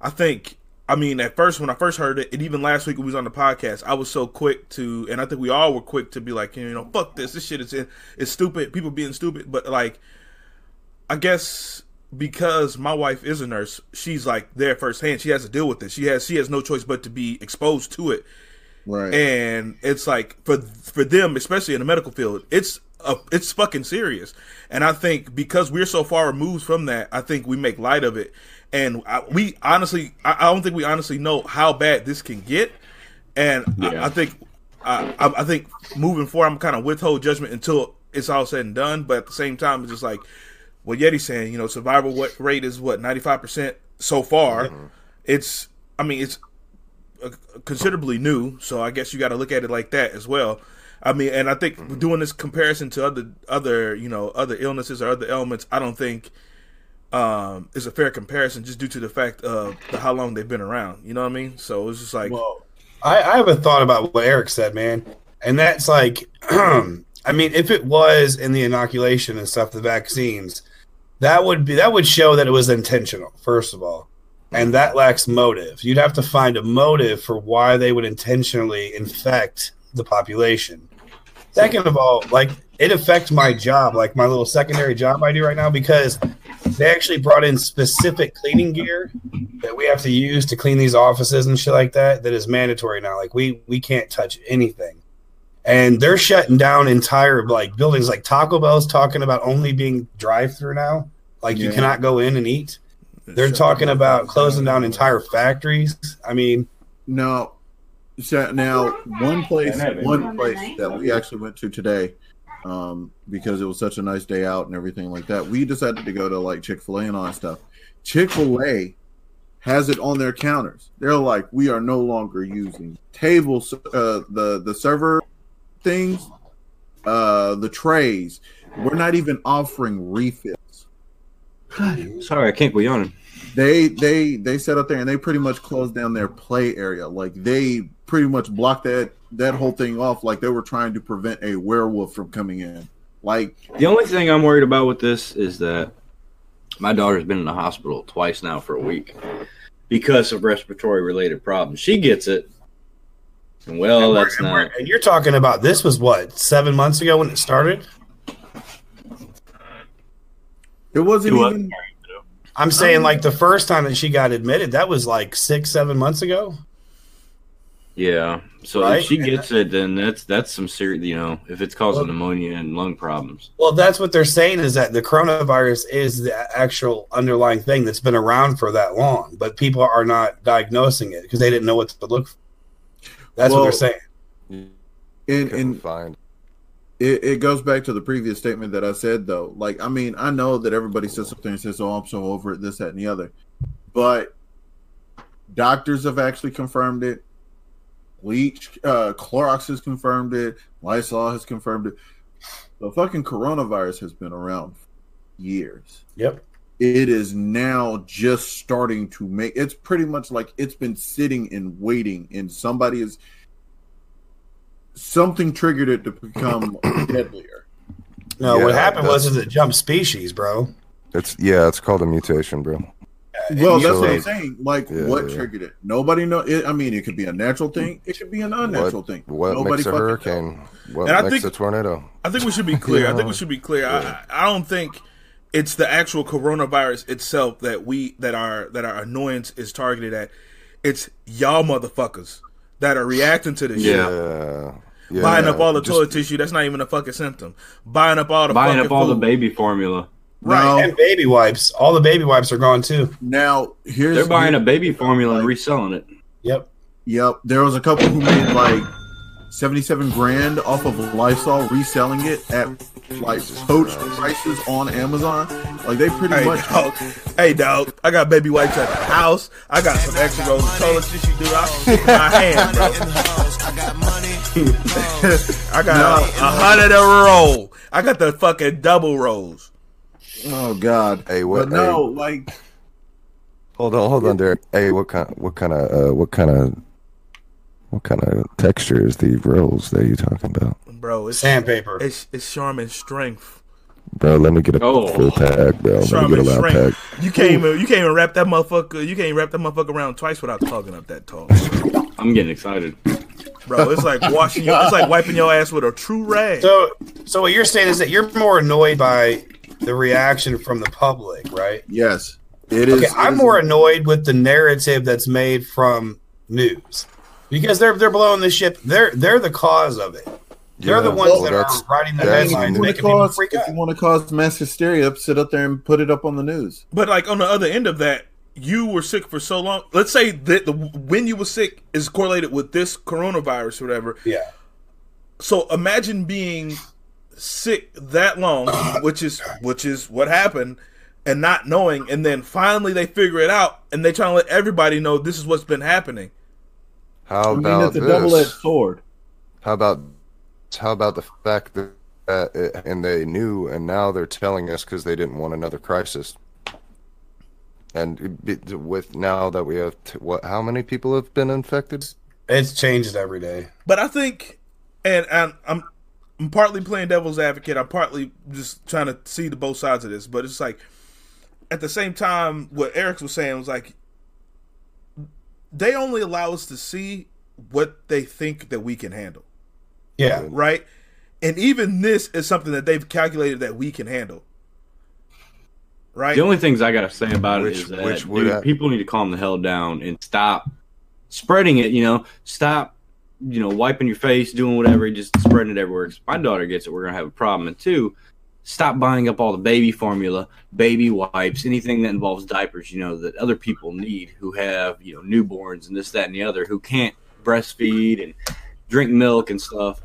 I think, I mean, at first, when I first heard it, and even last week when we was on the podcast, I was so quick to, and I think we all were quick to be like, you know, fuck this, this shit is it's stupid, people being stupid. But like, I guess because my wife is a nurse, she's like there firsthand. She has to deal with it. She has no choice but to be exposed to it. Right. And it's like for them, especially in the medical field, it's fucking serious. And I think because we're so far removed from that, I think we make light of it. And I don't think we honestly know how bad this can get. And I think moving forward, I'm kind of withhold judgment until it's all said and done. But at the same time, it's just like what Yeti's saying. You know, survival rate is what 95% so far. Mm-hmm. It's considerably new. So I guess you got to look at it like that as well. I mean, and I think doing this comparison to other you know other illnesses or other ailments, I don't think. Is a fair comparison just due to the fact of how long they've been around. You know what I mean? So it's just like... Well, I have a thought about what Eric said, man. And that's like... I mean, if it was in the inoculation and stuff, the vaccines, that would show that it was intentional, first of all. And that lacks motive. You'd have to find a motive for why they would intentionally infect the population. Second of all, like... It affects my job, like my little secondary job I do right now, because they actually brought in specific cleaning gear that we have to use to clean these offices and shit like that. That is mandatory now. Like we can't touch anything, and they're shutting down entire like buildings. Like Taco Bell's talking about only being drive-through now. Like you cannot go in and eat. They're talking about closing down entire factories. I mean, no. So now one place that we actually went to today. Because it was such a nice day out and everything like that, we decided to go to like Chick-fil-A and all that stuff. Chick-fil-A has it on their counters. They're like, we are no longer using tables, the server things, the trays. We're not even offering refills. Sorry, I can't be on it. They sat up there and they pretty much closed down their play area. Like they pretty much blocked that whole thing off, like they were trying to prevent a werewolf from coming in. Like the only thing I'm worried about with this is that my daughter's been in the hospital twice now for a week because of respiratory related problems. She gets it. Well, that's not. And you're talking about this was what 7 months ago when it started. It wasn't even. I'm saying like the first time that she got admitted, that was like 6-7 months ago. Yeah, so right? If she gets it, then that's some serious, you know, if it's causing pneumonia and lung problems. Well, that's what they're saying is that the coronavirus is the actual underlying thing that's been around for that long, but people are not diagnosing it because they didn't know what to look for. That's what they're saying. And it goes back to the previous statement that I said, though. Like, I mean, I know that everybody says something and says, oh, I'm so over it, this, that, and the other. But doctors have actually confirmed it. Bleach, Clorox has confirmed it. Lysol has confirmed it. The fucking coronavirus has been around for years. Yep. It is now just starting to make... It's pretty much like it's been sitting and waiting, and somebody is... Something triggered it to become deadlier. No, what happened was it jumped species, bro. It's called a mutation, bro. Well, that's what I'm saying. Like, what triggered it? Nobody knows. I mean, it could be a natural thing. It could be an unnatural thing. What makes a hurricane? What makes a tornado? I think we should be clear. I think we should be clear. Yeah. I don't think it's the actual coronavirus itself that our annoyance is targeted at. It's y'all motherfuckers that are reacting to this shit. Yeah, buying up all the toilet tissue. That's not even a fucking symptom. Buying up all the baby formula. Right, now, and baby wipes. All the baby wipes are gone too. Now they're buying a baby formula and reselling it. Yep. There was a couple who made like $77,000 off of Lysol, reselling it at like poached prices on Amazon. Like they pretty much. Dog. Hey, dog, I got baby wipes at the house. I got some extra rolls of toilet tissue, dude. I shit in my hand, bro. I got 100 a roll. I got the fucking double rolls. Oh God! Hey, what? But no, like. Hold on, Derek. Hey, what kind of texture is the rolls that you talking about? Bro, it's sandpaper. It's Charmin's strength. Bro, let me get a full pack, bro. Let me get a loud pack. You can't even wrap that motherfucker. You can't wrap that motherfucker around twice without clogging up that tall. I'm getting excited, bro. It's like washing. It's like wiping your ass with a true rag. So what you're saying is that you're more annoyed by the reaction from the public, right? Yes, it is. Okay, I'm more annoyed with the narrative that's made from news because they're blowing this shit. They're the cause of it. They're the ones that are writing the headlines, making people freak out. If you want to cause mass hysteria, sit up there and put it up on the news. But like on the other end of that, you were sick for so long. Let's say that when you were sick is correlated with this coronavirus or whatever. Yeah. So imagine being sick that long, which is what happened, and not knowing, and then finally they figure it out, and they try to let everybody know this is what's been happening. How about this? It's a double-edged sword. How about the fact that and they knew, and now they're telling us because they didn't want another crisis. And with now that we have, how many people have been infected? It's changed every day. But I think, and I'm partly playing devil's advocate. I'm partly just trying to see the both sides of this. But it's like, at the same time, what Eric was saying was like, they only allow us to see what they think that we can handle. Yeah. Right? And even this is something that they've calculated that we can handle. Right? The only things I got to say about it is that dude, people need to calm the hell down and stop spreading it, you know? Stop, you know, wiping your face, doing whatever, just spreading it everywhere. Because if my daughter gets it, we're going to have a problem. And two, stop buying up all the baby formula, baby wipes, anything that involves diapers, you know, that other people need who have, you know, newborns and this, that, and the other, who can't breastfeed and drink milk and stuff.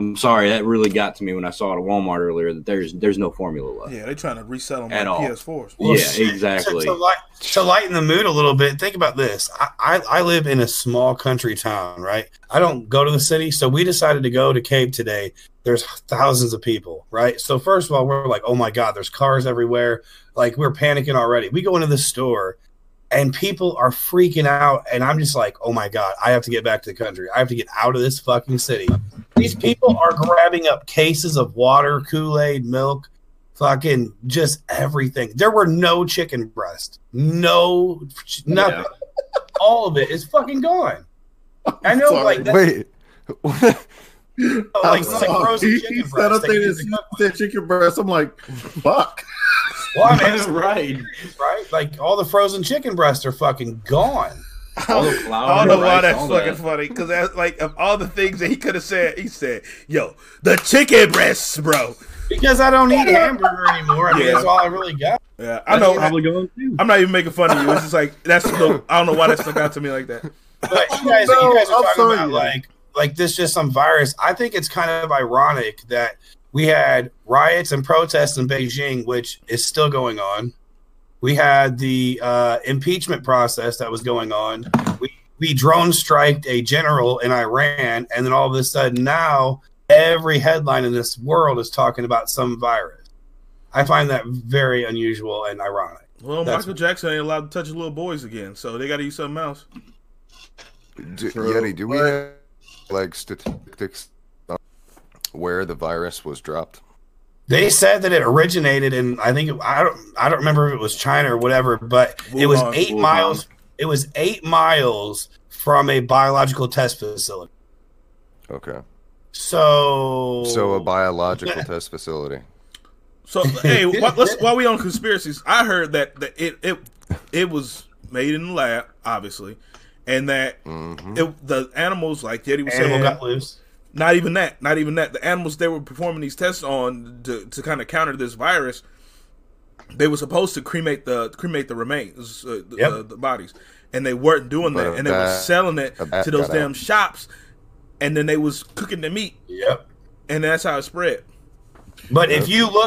I'm sorry, that really got to me when I saw it at Walmart earlier. That there's no formula left. Yeah, they're trying to resell them at all. PS4s. Well, yeah, exactly. To lighten the mood a little bit, think about this. I live in a small country town, right? I don't go to the city, so we decided to go to Cape today. There's thousands of people, right? So first of all, we're like, oh my god, there's cars everywhere. Like we're panicking already. We go into the store. And people are freaking out, and I'm just like, oh, my God, I have to get back to the country. I have to get out of this fucking city. These people are grabbing up cases of water, Kool-Aid, milk, fucking just everything. There were no chicken breasts, no nothing. Yeah. All of it is fucking gone. I know, like, wait. Frozen chicken breasts. That chicken breast, I'm like, fuck. Well, I mean, that's right. Right? Like, all the frozen chicken breasts are fucking gone. All the flour, I don't know why that's fucking funny. Because, like, of all the things that he could have said, he said, yo, the chicken breasts, bro. Because I don't eat hamburger anymore. I mean, that's all I really got. Yeah, I know. I'm not even making fun of you. It's just like, that's I don't know why that stuck out to me like that. But you guys are talking about, like, this just some virus. I think it's kind of ironic that we had riots and protests in Beijing, which is still going on. We had the impeachment process that was going on. We drone striked a general in Iran, and then all of a sudden now every headline in this world is talking about some virus. I find that very unusual and ironic. Well, Michael Jackson ain't allowed to touch little boys again, so they got to use something else. Yeti, do we have, like, statistics where the virus was dropped? They said that it originated in, I think, I don't remember if it was China or whatever, but it was 8 miles. It was 8 miles from a biological test facility. Okay. So a biological test facility. So hey, while we on conspiracies, I heard that it was made in the lab, obviously, and that the animals, like Yeti was saying, got loose. Not even that. The animals they were performing these tests on to kind of counter this virus, they were supposed to cremate the remains, the bodies, and they weren't doing that, and they were selling it to those damn shops, and then they was cooking the meat. Yep. And that's how it spread. But if you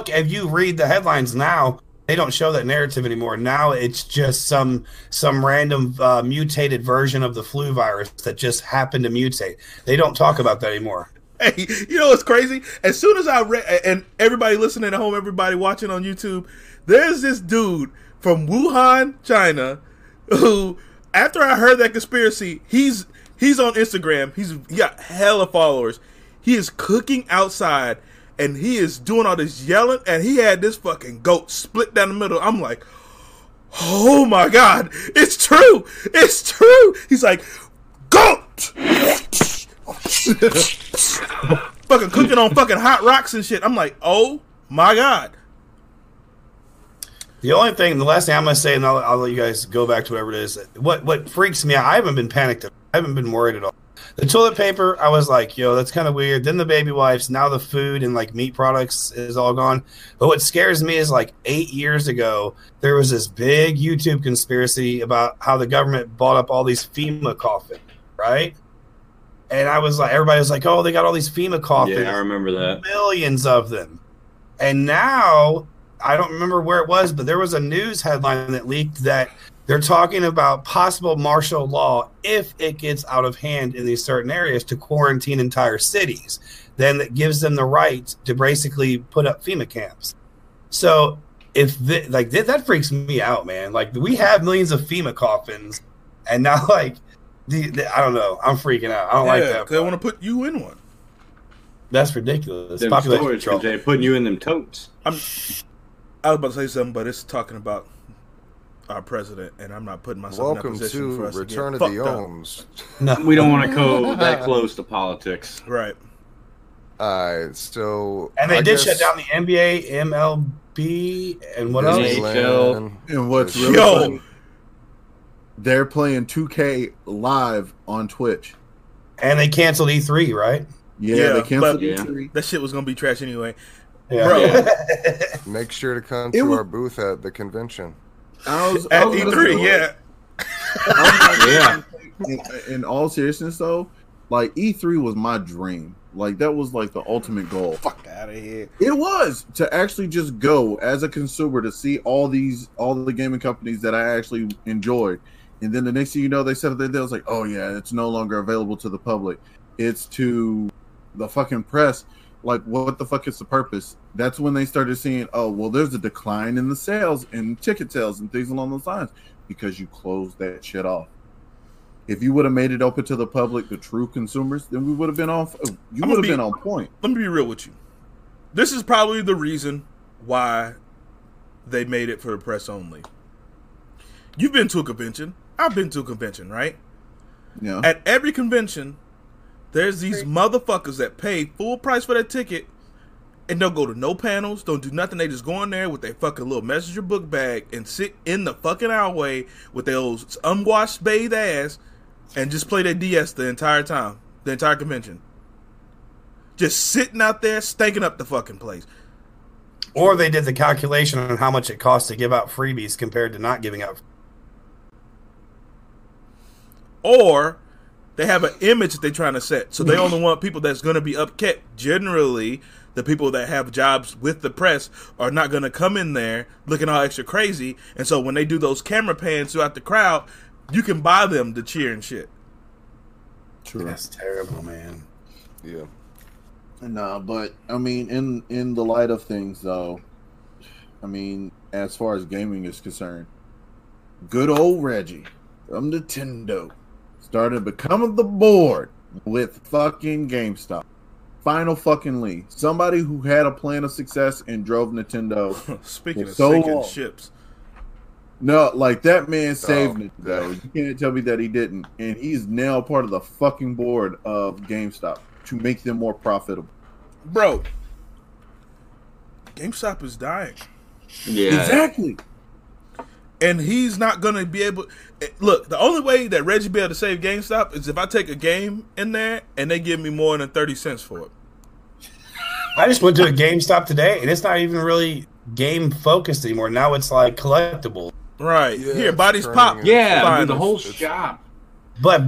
read the headlines now, they don't show that narrative anymore. Now it's just some random mutated version of the flu virus that just happened to mutate. They don't talk about that anymore. Hey, you know what's crazy? As soon as I read, and everybody listening at home, everybody watching on YouTube, there's this dude from Wuhan, China, who, after I heard that conspiracy, he's on Instagram. He got hella followers. He is cooking outside and he is doing all this yelling, and he had this fucking goat split down the middle. I'm like, oh my God, it's true, it's true. He's like, goat! Fucking cooking on fucking hot rocks and shit. I'm like, oh my God. The only thing, the last thing I'm going to say, and I'll let you guys go back to whatever it is. What freaks me out, I haven't been panicked. I haven't been worried at all. The toilet paper, I was like, yo, that's kind of weird. Then the baby wipes, now the food and like meat products is all gone. But what scares me is like 8 years ago, there was this big YouTube conspiracy about how the government bought up all these FEMA coffins, right? And I was like, everybody was like, oh, they got all these FEMA coffins. Yeah, I remember that. Millions of them. And now, I don't remember where it was, but there was a news headline that leaked that they're talking about possible martial law if it gets out of hand in these certain areas to quarantine entire cities. Then that gives them the right to basically put up FEMA camps. So if that freaks me out, man. Like, we have millions of FEMA coffins, and now like I don't know. I'm freaking out. I don't like that. They want to put you in one. That's ridiculous. Them storage control. They're putting you in them totes. I was about to say something, but it's talking about our president, and I'm not putting myself in a position for us to get fucked up. Welcome to Return of the Ohms. No, we don't want to go that close to politics. Right. So, and they did shut down the NBA, MLB, and what else? NHL. And what's really funny, they're playing 2K live on Twitch. And they canceled E3, right? Yeah, they canceled E3. That shit was going to be trash anyway. Yeah. Bro, make sure to come to our booth at the convention. I was at E3, In all seriousness, though, like E3 was my dream. Like that was like the ultimate goal. Fuck out of here! It was to actually just go as a consumer to see all the gaming companies that I actually enjoyed, and then the next thing you know, they said that they was like, oh yeah, it's no longer available to the public. It's to the fucking press. Like, what the fuck is the purpose? That's when they started seeing, oh, well, there's a decline in the sales and ticket sales and things along those lines because you closed that shit off. If you would have made it open to the public, the true consumers, then we would have been off. You would have been on point. Let me be real with you. This is probably the reason why they made it for the press only. You've been to a convention. I've been to a convention, right? Yeah. At every convention, there's these motherfuckers that pay full price for that ticket and don't go to no panels, don't do nothing. They just go in there with their fucking little messenger book bag and sit in the fucking alleyway with their old unwashed, bathed ass and just play their DS the entire time, the entire convention. Just sitting out there stinking up the fucking place. Or they did the calculation on how much it costs to give out freebies compared to not giving out. Or they have an image that they're trying to set. So they only want people that's going to be upkept. Generally, the people that have jobs with the press are not going to come in there looking all extra crazy. And so when they do those camera pans throughout the crowd, you can buy them the cheer and shit. True. That's terrible, man. Yeah. No, but, I mean, in the light of things, though, I mean, as far as gaming is concerned, good old Reggie from Nintendo started becoming the board with fucking GameStop. Final fucking Lee. Somebody who had a plan of success and drove Nintendo. Speaking of sinking ships. No, like that man saved Nintendo. You can't tell me that he didn't. And he's now part of the fucking board of GameStop to make them more profitable. Bro, GameStop is dying. Yeah. Exactly. And he's not going to be able... Look, the only way that Reggie be able to save GameStop is if I take a game in there and they give me more than 30 cents for it. I just went to a GameStop today, and it's not even really game-focused anymore. Now it's like collectible. Right. Yeah, here, Bodies Pop. Yeah, the whole shop. But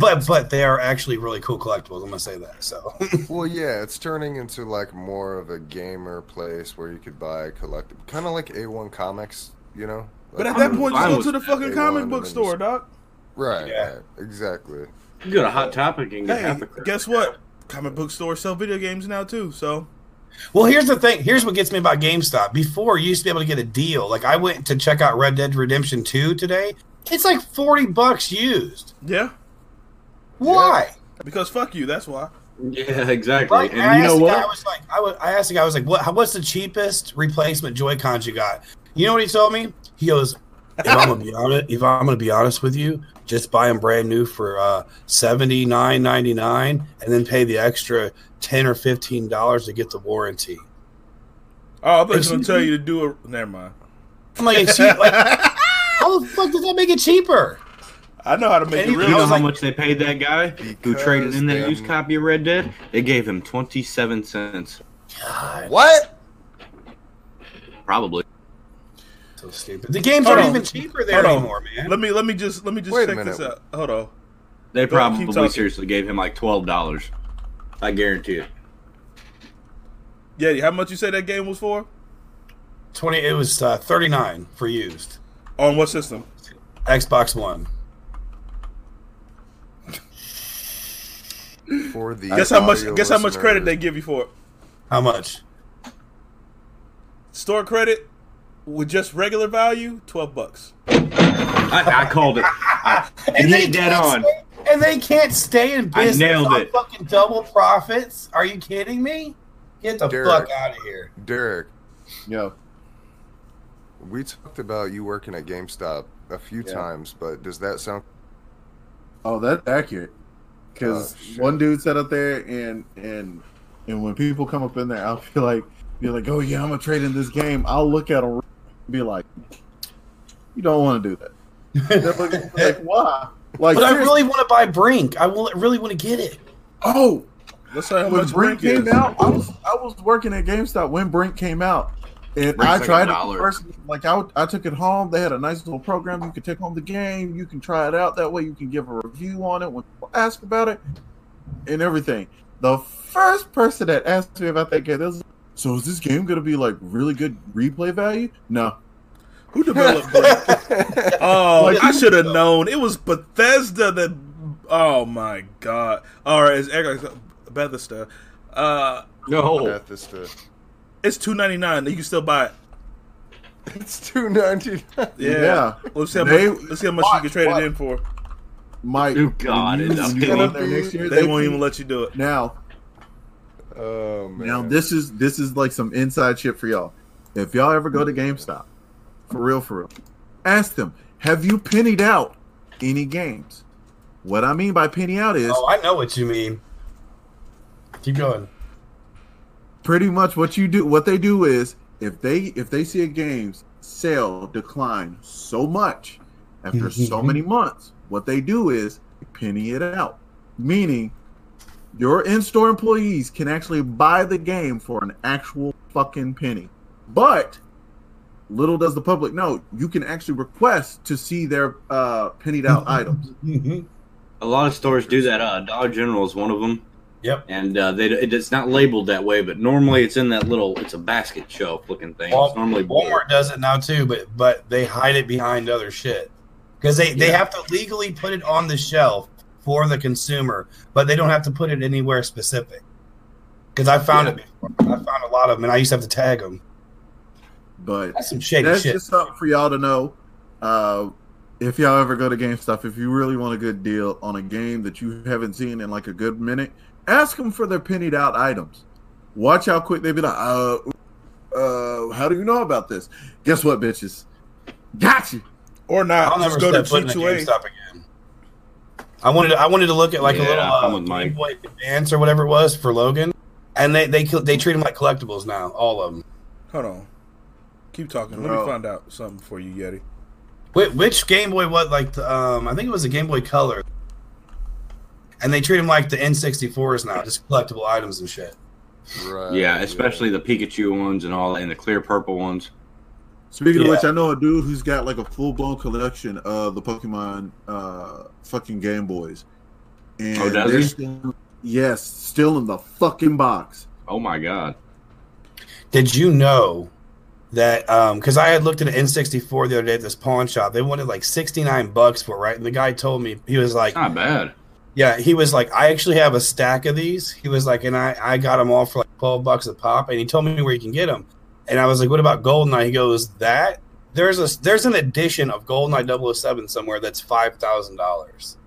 they are actually really cool collectibles. I'm going to say that. So. Well, yeah, it's turning into like more of a gamer place where you could buy collectibles. Kind of like A1 Comics, you know? But at that point, just go to the fucking comic book store, doc. Right, yeah. Exactly. You go to Hot Topic and get half the crap. Guess what? Comic book stores sell video games now, too, so. Well, here's the thing. Here's what gets me about GameStop. Before, you used to be able to get a deal. Like, I went to check out Red Dead Redemption 2 today. It's like $40 used. Yeah. Why? Yeah. Because fuck you, that's why. Yeah, exactly. Right? And you know what? I asked the guy, I was like, what's the cheapest replacement Joy-Con you got? You know what he told me? He goes, if I'm gonna be honest with you, just buy them brand new for $79.99, and then pay the extra $10 or $15 to get the warranty. Oh, I was gonna tell you to do it. Never mind. I'm like, how the fuck does that make it cheaper? I know how to make it real. You know how much they paid that guy who traded in that used copy of Red Dead? They gave him 27 cents. God. What? Probably. So stupid. The games aren't even cheaper there anymore, man. Let me just check this out. Hold on. They probably seriously gave him like $12. I guarantee it. Yeah, how much you say that game was for? It was $39 for used. On what system? Xbox One. For the guess how much credit they give you for it. How much? Store credit with just regular value, $12. I called it. You hit that on. And they can't stay in business. I nailed it. Fucking double profits. Are you kidding me? Get the fuck out of here, Derek. Yo. We talked about you working at GameStop a few times, but does that sound? Oh, that's accurate. Because one dude sat up there, and when people come up in there, I'll feel like, oh yeah, I'm gonna trade in this game. I'll look at them and be like, you don't want to do that. Like, why? Like, but I really want to buy Brink. I really want to get it. Oh, let's say when Brink came out, I was working at GameStop when Brink came out, and Brink's I tried it first. Like I took it home. They had a nice little program. You could take home the game. You can try it out. That way, you can give a review on it when people ask about it and everything. The first person that asked me about that game, they was like, so is this game gonna be like really good replay value? No. Who developed Brink? Oh, I should have known. It was Bethesda that. Oh my god. All right, it's Bethesda. No. Bethesda. It's $2.99. You can still buy it. It's $2.99. Yeah. Let's see how much you can trade it in for. Mike, God, they won't even let you do it now. Oh man! Now this is like some inside shit for y'all. If y'all ever go to GameStop, for real, ask them: have you pennied out any games? What I mean by penny out is I know what you mean. Keep going. Pretty much what they do is if they see a game's sale decline so much after so many months, what they do is penny it out, meaning your in-store employees can actually buy the game for an actual fucking penny. But little does the public know, you can actually request to see their pennied out items. A lot of stores do that. Dollar General is one of them. Yep. And it's not labeled that way, but normally it's in that it's a basket shelf looking thing. Well, it's normally Walmart does it now too, but they hide it behind other shit. Because they have to legally put it on the shelf for the consumer, but they don't have to put it anywhere specific. Because I found it before. I found a lot of them, and I used to have to tag them. But that's some shady shit. Just something for y'all to know. If y'all ever go to GameStop, if you really want a good deal on a game that you haven't seen in like a good minute, ask them for their pennied out items. Watch how quick they be like, how do you know about this? Guess what, bitches? Got you. Or not. I'll never go to G2A again. I wanted to look at like a little dance or whatever it was for Logan, and they treat them like collectibles now, all of them. Hold on, keep talking. Let me find out something for you, Yeti. Wait, which Game Boy was like? I think it was a Game Boy Color, and they treat them like the N64s now, just collectible items and shit. Right. Yeah, especially the Pikachu ones and all, and the clear purple ones. Speaking of which, I know a dude who's got like a full-blown collection of the Pokemon fucking Game Boys. And does he? Still in the fucking box. Oh, my God. Did you know that, because I had looked at an N64 the other day at this pawn shop. They wanted like $69 for it, right? And the guy told me, he was like... It's not bad. Yeah, he was like, I actually have a stack of these. He was like, and I got them all for like $12 a pop. And he told me where you can get them. And I was like, what about GoldenEye? He goes, that? There's an edition of GoldenEye 007 somewhere that's $5,000.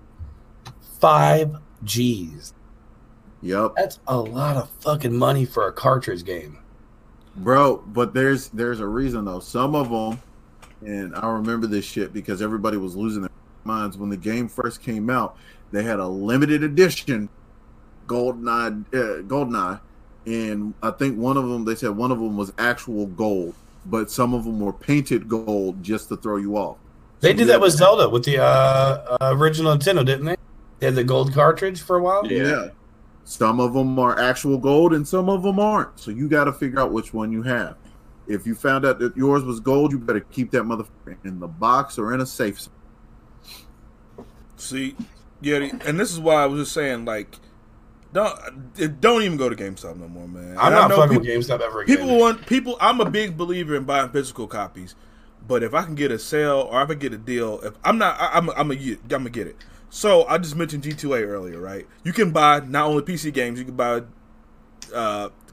Five Gs. Yep. That's a lot of fucking money for a cartridge game. Bro, but there's a reason though. Some of them, and I remember this shit because everybody was losing their minds when the game first came out. They had a limited edition GoldenEye, and I think one of them, they said one of them was actual gold, but some of them were painted gold just to throw you off. They did that with Zelda with the original Nintendo, didn't they? They had the gold cartridge for a while. Yeah. Some of them are actual gold and some of them aren't. So you got to figure out which one you have. If you found out that yours was gold, you better keep that motherfucker in the box or in a safe spot. See, yeah, and this is why I was just saying, like, don't even go to GameStop no more, man. I'm not fucking with GameStop ever again. I'm a big believer in buying physical copies, but if I can get a sale or if I get a deal, if I'm not, I'm gonna get it. So I just mentioned G2A earlier, right? You can buy not only PC games, you can buy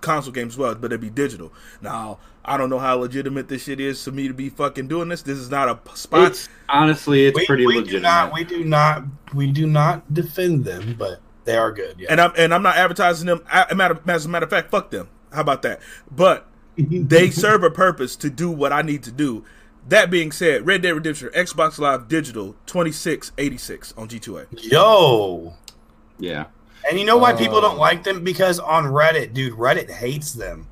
console games as well, but it'd be digital. Now, I don't know how legitimate this shit is for me to be fucking doing this. This is not a spot. Honestly, it's pretty legitimate. We do not defend them, but they are good. Yeah. And I'm not advertising them. As a matter of fact, fuck them. How about that? But they serve a purpose to do what I need to do. That being said, Red Dead Redemption, Xbox Live Digital, $26.86 on G2A. Yo! Yeah. And you know why people don't like them? Because on Reddit, dude, Reddit hates them.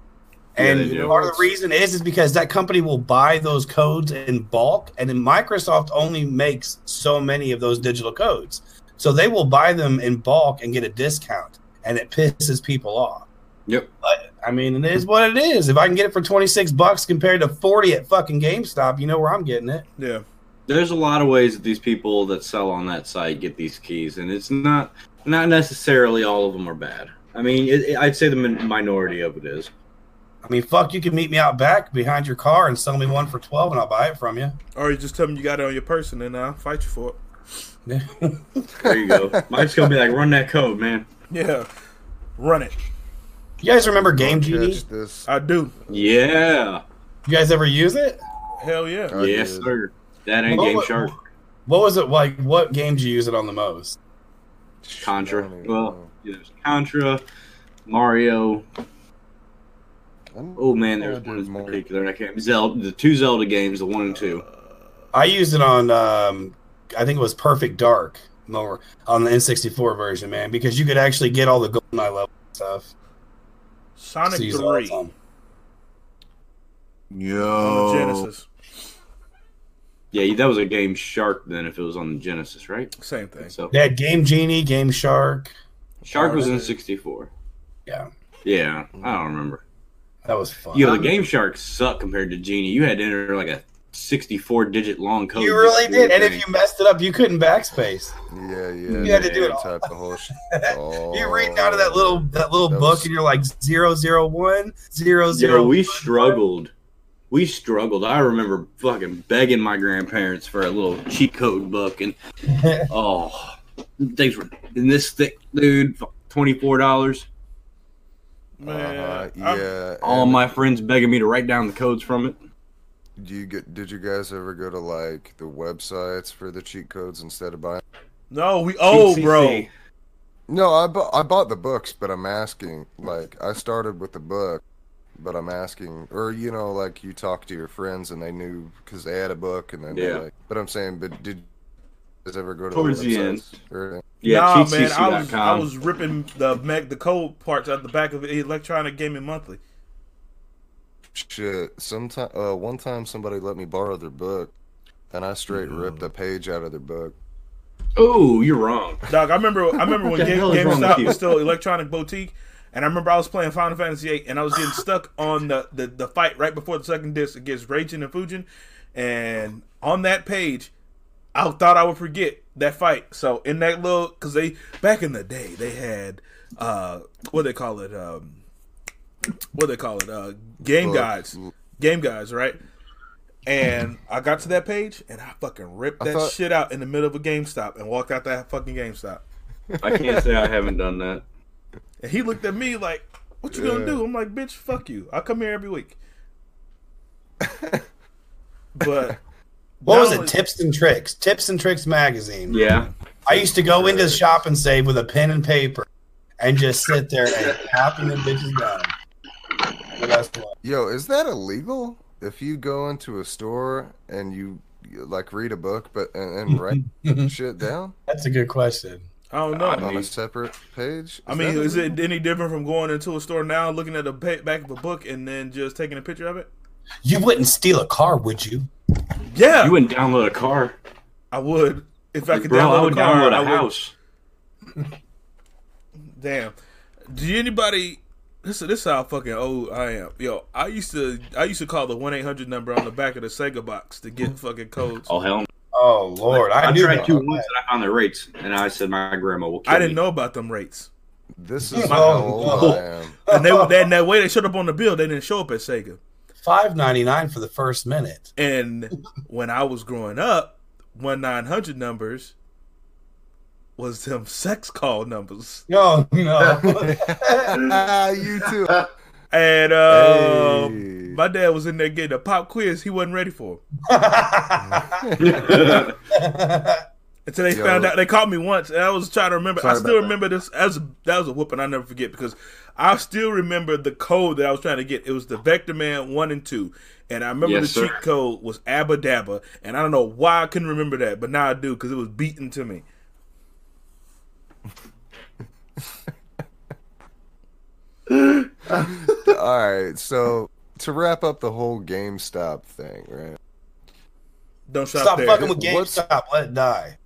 And part of the reason is because that company will buy those codes in bulk, and then Microsoft only makes so many of those digital codes. So they will buy them in bulk and get a discount, and it pisses people off. Yep. But, I mean, it is what it is. If I can get it for $26 compared to $40 at fucking GameStop, you know where I'm getting it. Yeah. There's a lot of ways that these people that sell on that site get these keys, and it's not necessarily all of them are bad. I mean, I'd say the minority of it is. I mean, fuck, you can meet me out back behind your car and sell me one for $12 and I'll buy it from you. Or you just tell me you got it on your person and I'll fight you for it. There you go. Mike's going to be like, run that code, man. Yeah. Run it. You guys remember Game Genie? I do. Yeah. You guys ever use it? Hell yeah. Yes, sir. That ain't Game Shark. What was it like? What game did you use it on the most? Contra. Well, yeah, there's Contra, Mario. Oh man, there's one in particular. I can't. Zelda. The two Zelda games, the 1 and 2. I used it on. I think it was Perfect Dark on the N64 version, man, because you could actually get all the GoldenEye level stuff. Sonic 3. Yo. Genesis. Yeah, that was a Game Shark then if it was on the Genesis, right? Same thing. So. They had Game Genie, Game Shark. Shark was in 64. Yeah. Yeah, I don't remember. That was fun. You know, the Game Shark sucked compared to Genie. You had to enter like a 64-digit long code. You really did, and if you messed it up, you couldn't backspace. Yeah. You had to do it all. Type the whole shit. Oh, you're reading out of that little book, and you're like 001 001. We struggled. I remember fucking begging my grandparents for a little cheat code book, and things were in this thick, dude. $24. Man, yeah. All my friends begging me to write down the codes from it. Did you guys ever go to like the websites for the cheat codes instead of buying? No, bro. No, I bought the books, but I'm asking. Like, I started with the book, but I'm asking, or you know, like you talk to your friends and they knew because they had a book, and then like, but I'm saying, but did you guys ever go to towards the end? Or, yeah, nah, man, I was ripping the code parts out the back of Electronic Gaming Monthly. Shit. One time somebody let me borrow their book, and I straight ripped a page out of their book. Oh, you're wrong, dog. I remember when GameStop was still Electronic Boutique, and I remember I was playing Final Fantasy VIII, and I was getting stuck on the fight right before the second disc against Raijin and Fujin, and on that page, I thought I would forget that fight. So in that little, because they back in the day they had game guides, right? And I got to that page and I fucking ripped that shit out in the middle of a GameStop and walked out that fucking GameStop. I can't say I haven't done that. And he looked at me like, "What you gonna do?" I'm like, "Bitch, fuck you. I come here every week." But what was it? Tips and Tricks. Tips and Tricks magazine. Yeah. I used to go into the shop and save with a pen and paper. and just sit there and happen the bitches down. Yo, is that illegal? If you go into a store and you like read a book and write shit down? That's a good question. I don't know. On a separate page? Is it any different from going into a store now, looking at the back of a book and then just taking a picture of it? You wouldn't steal a car, would you? Yeah. You wouldn't download a car. I would. If I could download a car, I would. Download a house. Damn. Do anybody... This is how fucking old I am. Yo, I used to call the 1-800 number on the back of the Sega box to get fucking codes. Oh, hell no. Oh, Lord. Like, I tried two once and I found the rates. And I said, my grandma will kill me. I didn't know about them rates. This is how old I am. And that way they showed up on the bill. They didn't show up at Sega. $5.99 for the first minute. And when I was growing up, 1-900 numbers was them sex call numbers. Oh, no. You too. And my dad was in there getting a pop quiz he wasn't ready for. Until they found out. They called me once, and I was trying to remember. I still remember this. That was a whooping I never forget, because I still remember the code that I was trying to get. It was the Vector Man 1 and 2. And I remember the cheat code was Abba Dabba. And I don't know why I couldn't remember that, but now I do, because it was beaten to me. All right, so to wrap up the whole GameStop thing, right? Don't stop there. Fucking with GameStop. Let it die.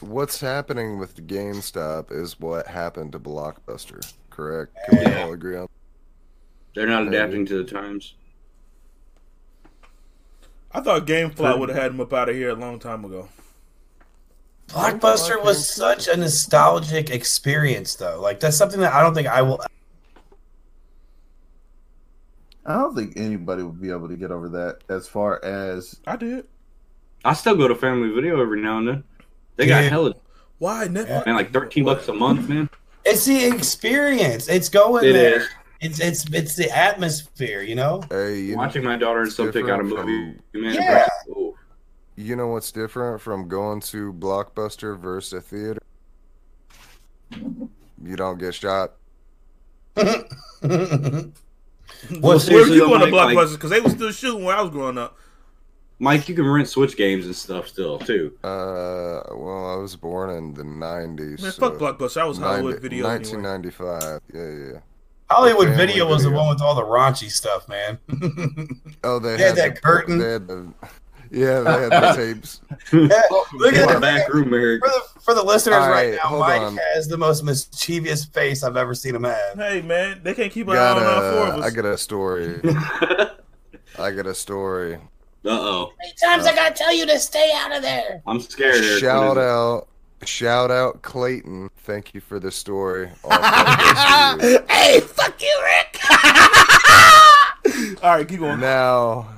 What's happening with the GameStop is what happened to Blockbuster, correct? Can we all agree on that? They're not adapting to the times. I thought GameFly would have had them up out of here a long time ago. Blockbuster was such a nostalgic experience, though. Like, that's something that I don't think I will... I don't think anybody would be able to get over that as far as... I did. I still go to Family Video every now and then. They got hella... Why? Never? Man, like $13 a month, man. It's the experience. It's going there. Is. It's the atmosphere, you know? Hey, you watching my daughter and stuff pick out a movie. Man, yeah. You know what's different from going to Blockbuster versus a theater? You don't get shot. Well, seriously, you going to Blockbuster? Because they were still shooting when I was growing up. Mike, you can rent Switch games and stuff still, too. Well, I was born in the 90s. Man, fuck Blockbuster. I was Hollywood Video. 1995. Anyway. Yeah. Hollywood Video was the one with all the raunchy stuff, man. Oh, they had that curtain. They had the... Yeah, they had the tapes. Look at the back room, Eric. For the listeners right now, Mike has the most mischievous face I've ever seen him have. Hey, man, they can't keep an eye on all four of us. I got a story. Uh-oh. 3 times I got to tell you to stay out of there. I'm scared, Eric. Shout out Clayton. Thank you for the story. Hey, fuck you, Rick. All right, keep going. Now,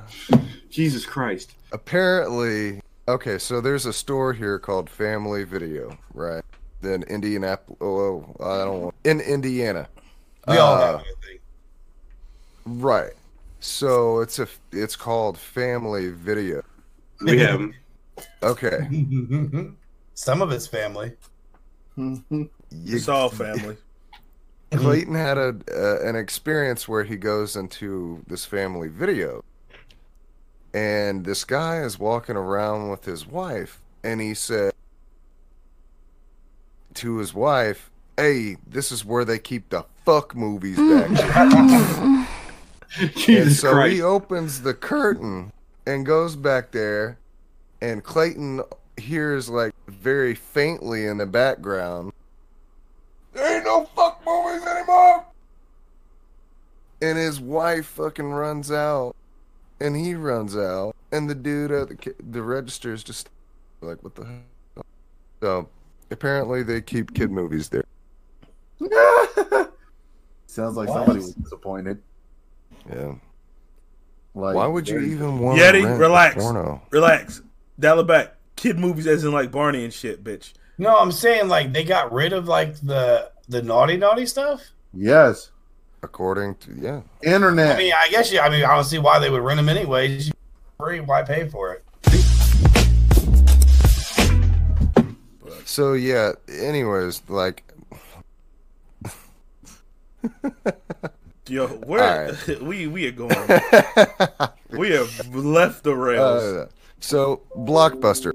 Jesus Christ. Apparently, okay, so there's a store here called Family Video, right? Then Indianapolis, in Indiana. We all have anything. Right. So it's called Family Video. We have them. Okay. Some of it's family. It's all family. Clayton had an experience where he goes into this Family Video. And this guy is walking around with his wife, and he said to his wife, "Hey, this is where they keep the fuck movies back." Jesus and so Christ. He opens the curtain and goes back there, and Clayton hears, like, very faintly in the background, "There ain't no fuck movies anymore!" And his wife fucking runs out. And he runs out, and the dude at the register is just like, what the hell? So, apparently they keep kid movies there. Sounds like somebody was disappointed. Yeah. Like, why would you even want to rent a porno? Relax. Dial it back. Kid movies as in, like, Barney and shit, bitch. No, I'm saying, like, they got rid of, like, the naughty stuff? Yes. According to internet, I mean, I don't see why they would rent them anyway. Free, why pay for it? So yeah, anyways, like yo, where right. we are going. We have left the rails. So Blockbuster.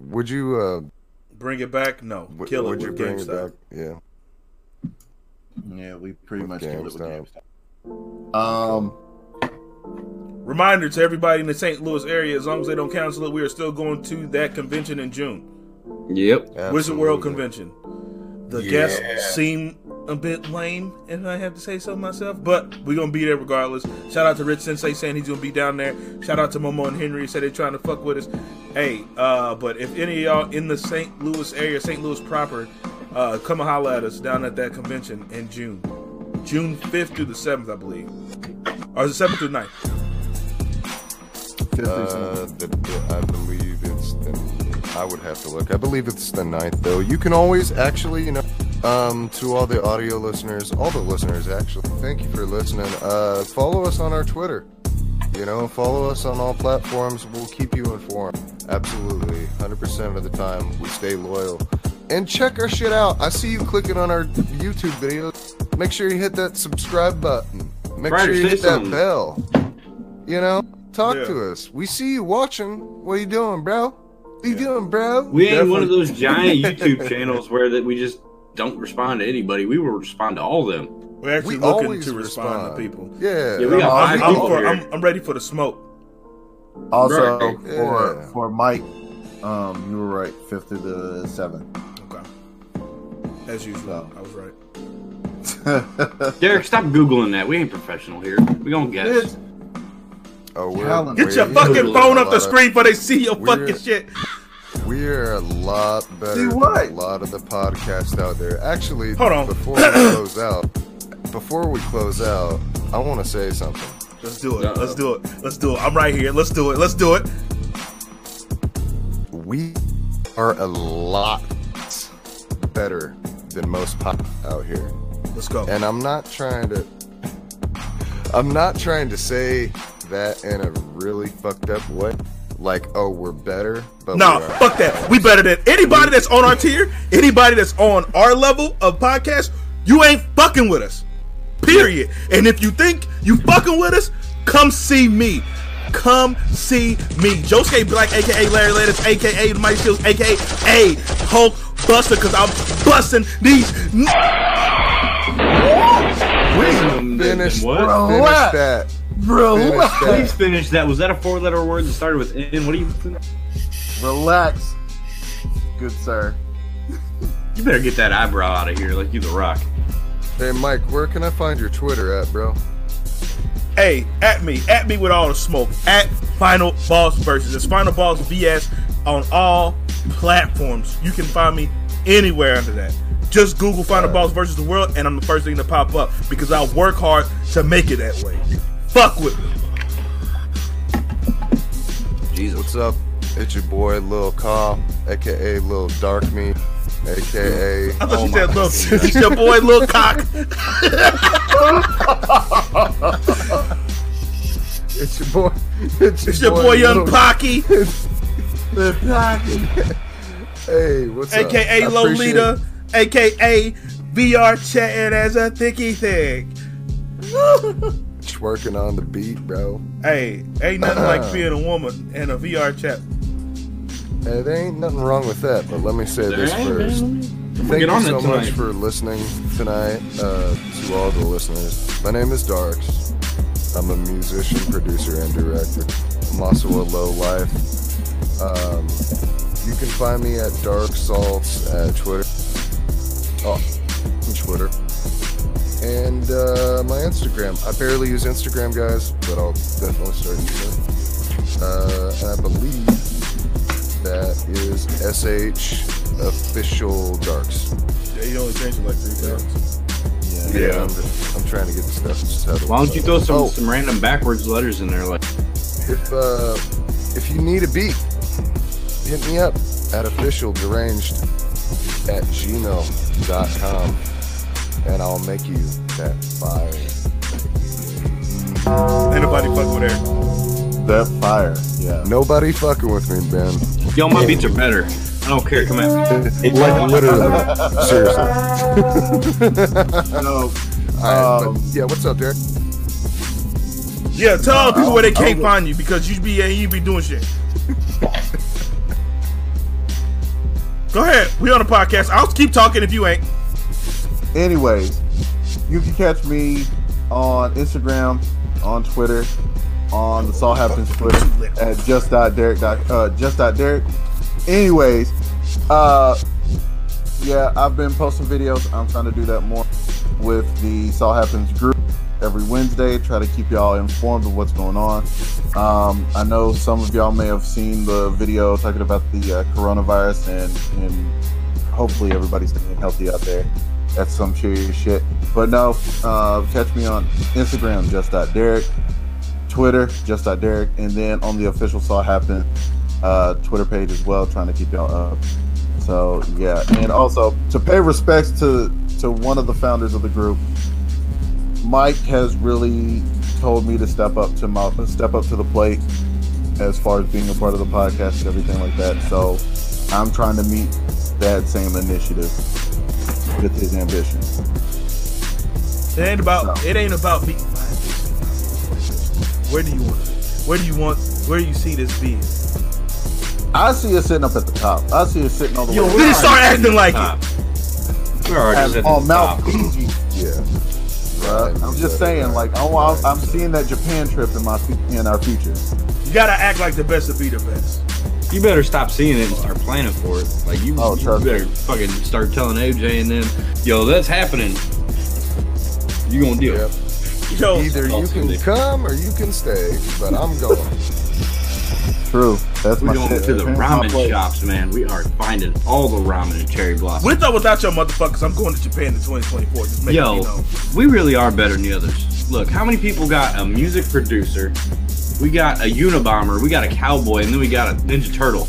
Would you bring it back? No. Kill it would with you bring GameStop. It back? Yeah. Yeah, we pretty much killed it with GameStop. Reminder to everybody in the St. Louis area, as long as they don't cancel it, we are still going to that convention in June. Yep. Absolutely. Wizard World Convention. The guests seem a bit lame, if I have to say so myself, but we're going to be there regardless. Shout out to Rich Sensei saying he's going to be down there. Shout out to Momo and Henry said they're trying to fuck with us. Hey, but if any of y'all in the St. Louis area, St. Louis proper, come and holler at us down at that convention in June. June 5th through the 7th, I believe. Or is it 7th through 9th? I believe it's the... I would have to look. I believe it's the 9th, though. You can always actually, you know... to all the audio listeners, all the listeners actually, thank you for listening. Follow us on our Twitter. You know, follow us on all platforms. We'll keep you informed. Absolutely. 100% of the time, we stay loyal. And check our shit out. I see you clicking on our YouTube videos. Make sure you hit that subscribe button. Make sure you hit that bell. You know, talk to us. We see you watching. What are you doing, bro? What are you doing, bro? We ain't one of those giant YouTube channels where that we just... don't respond to anybody. We will respond to all of them. We're actually looking to respond to people. Yeah, yeah, we got I'm ready for the smoke. Also, for Mike, you were right. 5th through the 7th. Okay. As usual, I was right. Derek, stop Googling that. We ain't professional here. We gonna guess. Oh, we're get your fucking phone up the screen before they see your fucking shit. We're a lot better than a lot of the podcasts out there. Actually, before we close out, I want to say something. Let's do it. Let's do it. Let's do it. I'm right here. Let's do it. Let's do it. We are a lot better than most podcasts out here. Let's go. And I'm not trying to say that in a really fucked up way. Like, oh, we're better, but nah, fuck that. We better than anybody that's on our tier, anybody that's on our level of podcast. You ain't fucking with us, period. And if you think you fucking with us, come see me. Come see me, Josuke Black, aka Larry Landis, aka Mike Shields, aka Hulk Buster, because I'm busting these. Finish that. Bro, please finish that. Was that a 4-letter word that started with N? What are you doing? Relax, good sir. You better get that eyebrow out of here like you the Rock. Hey, Mike, where can I find your Twitter at, bro? Hey, at me with all the smoke. At Final Boss vs. It's Final Boss vs on all platforms. You can find me anywhere under that. Just Google Final Boss vs. the World, and I'm the first thing to pop up because I work hard to make it that way. Fuck with me. Jesus. What's up? It's your boy Lil Cobb, aka Lil Dark Me, aka. I thought you said Lil. It's your boy Lil Cock. It's your boy. It's your boy Young Pocky. The Pocky. Hey, what's up? AKA Lolita, AKA VR chatting as a thicky thing. Working on the beat, bro. Hey, ain't nothing like being a woman in a VR chat. It ain't nothing wrong with that, but let me say this first. Thank you so much for listening tonight, to all the listeners. My name is Darks. I'm a musician, producer, and director. I'm also a lowlife. You can find me at DarkSalts at Twitter. And my Instagram. I barely use Instagram, guys, but I'll definitely start using it. I believe that is SH Official Darks. Yeah, you only changed it like 3 times. Yeah. I'm trying to get the stuff. Why don't you throw some random backwards letters in there? Like, if you need a beat, hit me up at officialderanged@gmail.com. And I'll make you that fire. Ain't nobody fucking with Eric. That fire, yeah. Nobody fucking with me, Ben. Yo, my beats are better. No, here, come in. It's like literally. Seriously. No. Yeah, what's up, Derek? Yeah, tell people where they can't find you because you be doing shit. Go ahead. We on a podcast. I'll keep talking if you ain't. Anyways, you can catch me on Instagram, on Twitter, on the Salt Happens Twitter at just.derek. Anyways, yeah, I've been posting videos. I'm trying to do that more with the Salt Happens group every Wednesday. Try to keep y'all informed of what's going on. I know some of y'all may have seen the video talking about the coronavirus and hopefully everybody's staying healthy out there. That's some serious shit. But no, catch me on Instagram, just.derek, Twitter, just.derek, and then on the official Saw Happen Twitter page as well, trying to keep y'all up. So yeah, and also to pay respects to one of the founders of the group, Mike has really told me to step up to the plate as far as being a part of the podcast and everything like that. So I'm trying to meet that same initiative with his ambition. It ain't about me. Where do you see this being? I see it sitting up at the top. I see it sitting all the way. We start acting like it. We're already at the top. Yeah. Right. I'm just saying, like, I'm seeing that Japan trip in our future. You gotta act like the best to be the best. You better stop seeing it and start planning for it. Like you better fucking start telling OJ and them, yo, that's happening. You gonna deal. Yep. Yo, either you can come or you can stay, but I'm going. True. That's my shit. To the ramen shops, man. We are finding all the ramen and cherry blossom. With or without your motherfuckers, I'm going to Japan in 2024. Just make it, you know. We really are better than the others. Look, how many people got a music producer? We got a Unabomber. We got a cowboy, and then we got a Ninja Turtle.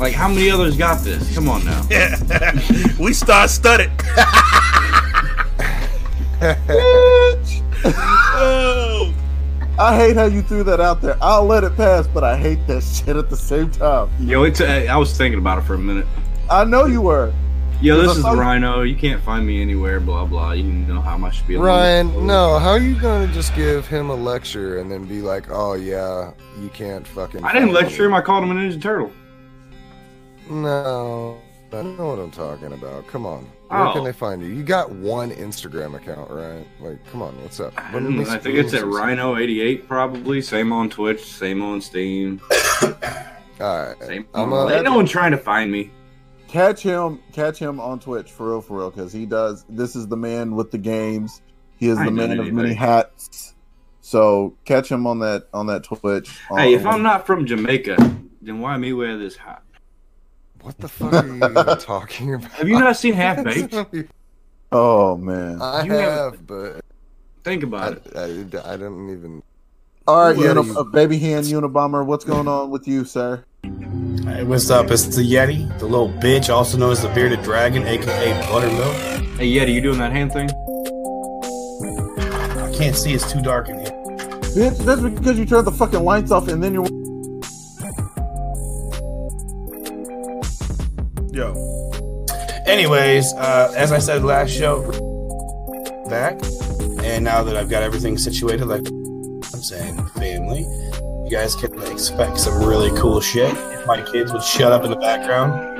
Like, how many others got this? Come on now. Yeah. We star studded. Bitch. Oh. I hate how you threw that out there. I'll let it pass, but I hate that shit at the same time. Yo, I was thinking about it for a minute. I know you were. Yo, this is Rhino. You can't find me anywhere, blah, blah. You know how much be. Ryan, no. How are you going to just give him a lecture and then be like, oh, yeah, you can't fucking. I didn't lecture him. I called him a Ninja Turtle. No. I know what I'm talking about. Come on. Where can they find you? You got one Instagram account, right? Like, come on, what's up? I think it's at Rhino88 probably. Same on Twitch, same on Steam. All right. Ain't no one trying to find me. Catch him on Twitch for real, because he does. This is the man with the games. He is the man of many hats. So catch him on that Twitch. Hey, if I'm not from Jamaica, then why me wear this hat? What the fuck are you even talking about? Have you not seen Half Baked? Oh man, I have, but think about it. I didn't even. All right, baby hand Unabomber. What's going on with you, sir? Hey, what's up? It's the Yeti, the little bitch, also known as the bearded dragon, aka Buttermilk. Hey Yeti, you doing that hand thing? I can't see. It's too dark in here. Bitch, that's because you turned the fucking lights off and then you're. Yo. Anyways, as I said last show, back, and now that I've got everything situated, like I'm saying, family, you guys can expect some really cool shit. If my kids would shut up in the background.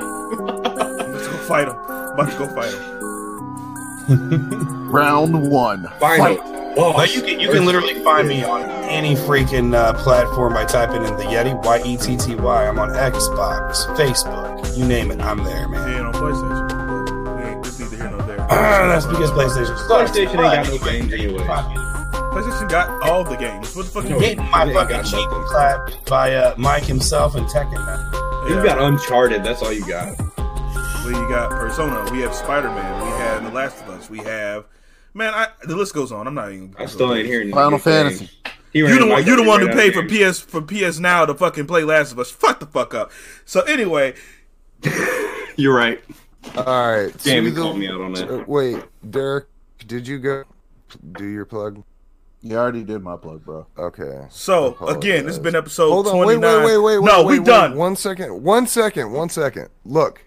Let's go fight them. Let's go fight them. Round one. Fight. Well, you can literally find me on any freaking platform by typing in the Yeti, Y-E-T-T-Y. I'm on Xbox, Facebook, you name it, I'm there, man. Yeah, on PlayStation. Yeah, it's neither here nor there. That's because PlayStation ain't got no games anyway. PlayStation got all the games. What the fuck you mean? My fucking cheek clapped by Mike himself and Tekken. Yeah. You got Uncharted, that's all you got. Well, you got Persona, we have Spider-Man, we have The Last of Us, we have... Man, the list goes on. I'm not even. I still ain't hearing Final Fantasy. You the one who paid for PS Now to fucking play Last of Us. Fuck the fuck up. So anyway, you're right. All right. Damn, you called me out on that. Wait, Derek, did you go do your plug? You already did my plug, bro. Okay. So, again, this has been episode 29. Hold on, wait, wait, wait. 1 second. 1 second. 1 second. Look.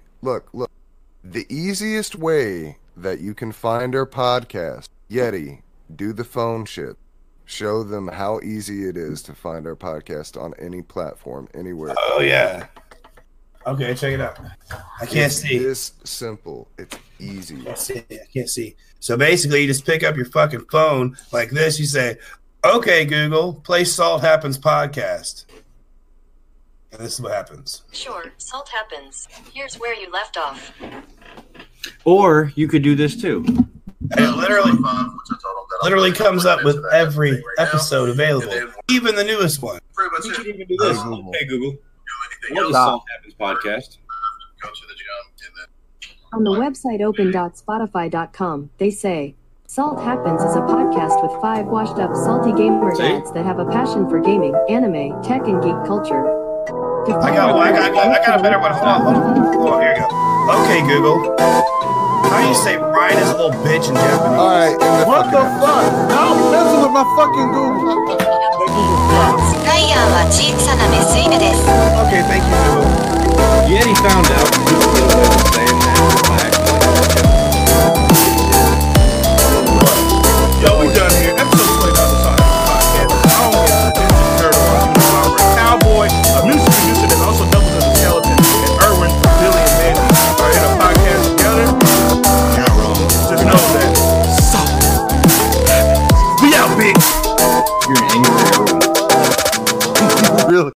The easiest way that you can find our podcast, Yeti, do the phone shit. Show them how easy it is to find our podcast on any platform, anywhere. Oh, yeah. Okay, check it out. I can't see. It's simple. It's easy. I can't see. So basically, you just pick up your fucking phone like this. You say, okay, Google, play Salt Happens podcast. And this is what happens. Sure, Salt Happens. Here's where you left off. Or you could do this too. And it literally comes up with every episode available, even the newest one. You could even do this. Hey, Google. What is Salt Happens podcast? On the website open.spotify.com, they say, Salt Happens is a podcast with 5 washed-up salty gamer dads that have a passion for gaming, anime, tech, and geek culture. I got a better one. Hold on, here you go. Okay, Google. How do you say Brian is a little bitch in Japanese? All right. What the fuck? No, that's with my fucking Google. Okay, thank you, Google. Yeti found out he still wasn't saying that. Yo, we're done here. Episode 29 of the podcast. I don't get the attention turtle. I'm a cowboy, a music producer that also doubles as a skeleton. And Erwin, Lily, and Mandy are in a podcast together. Just know that. So, we out, bitch. You're angry.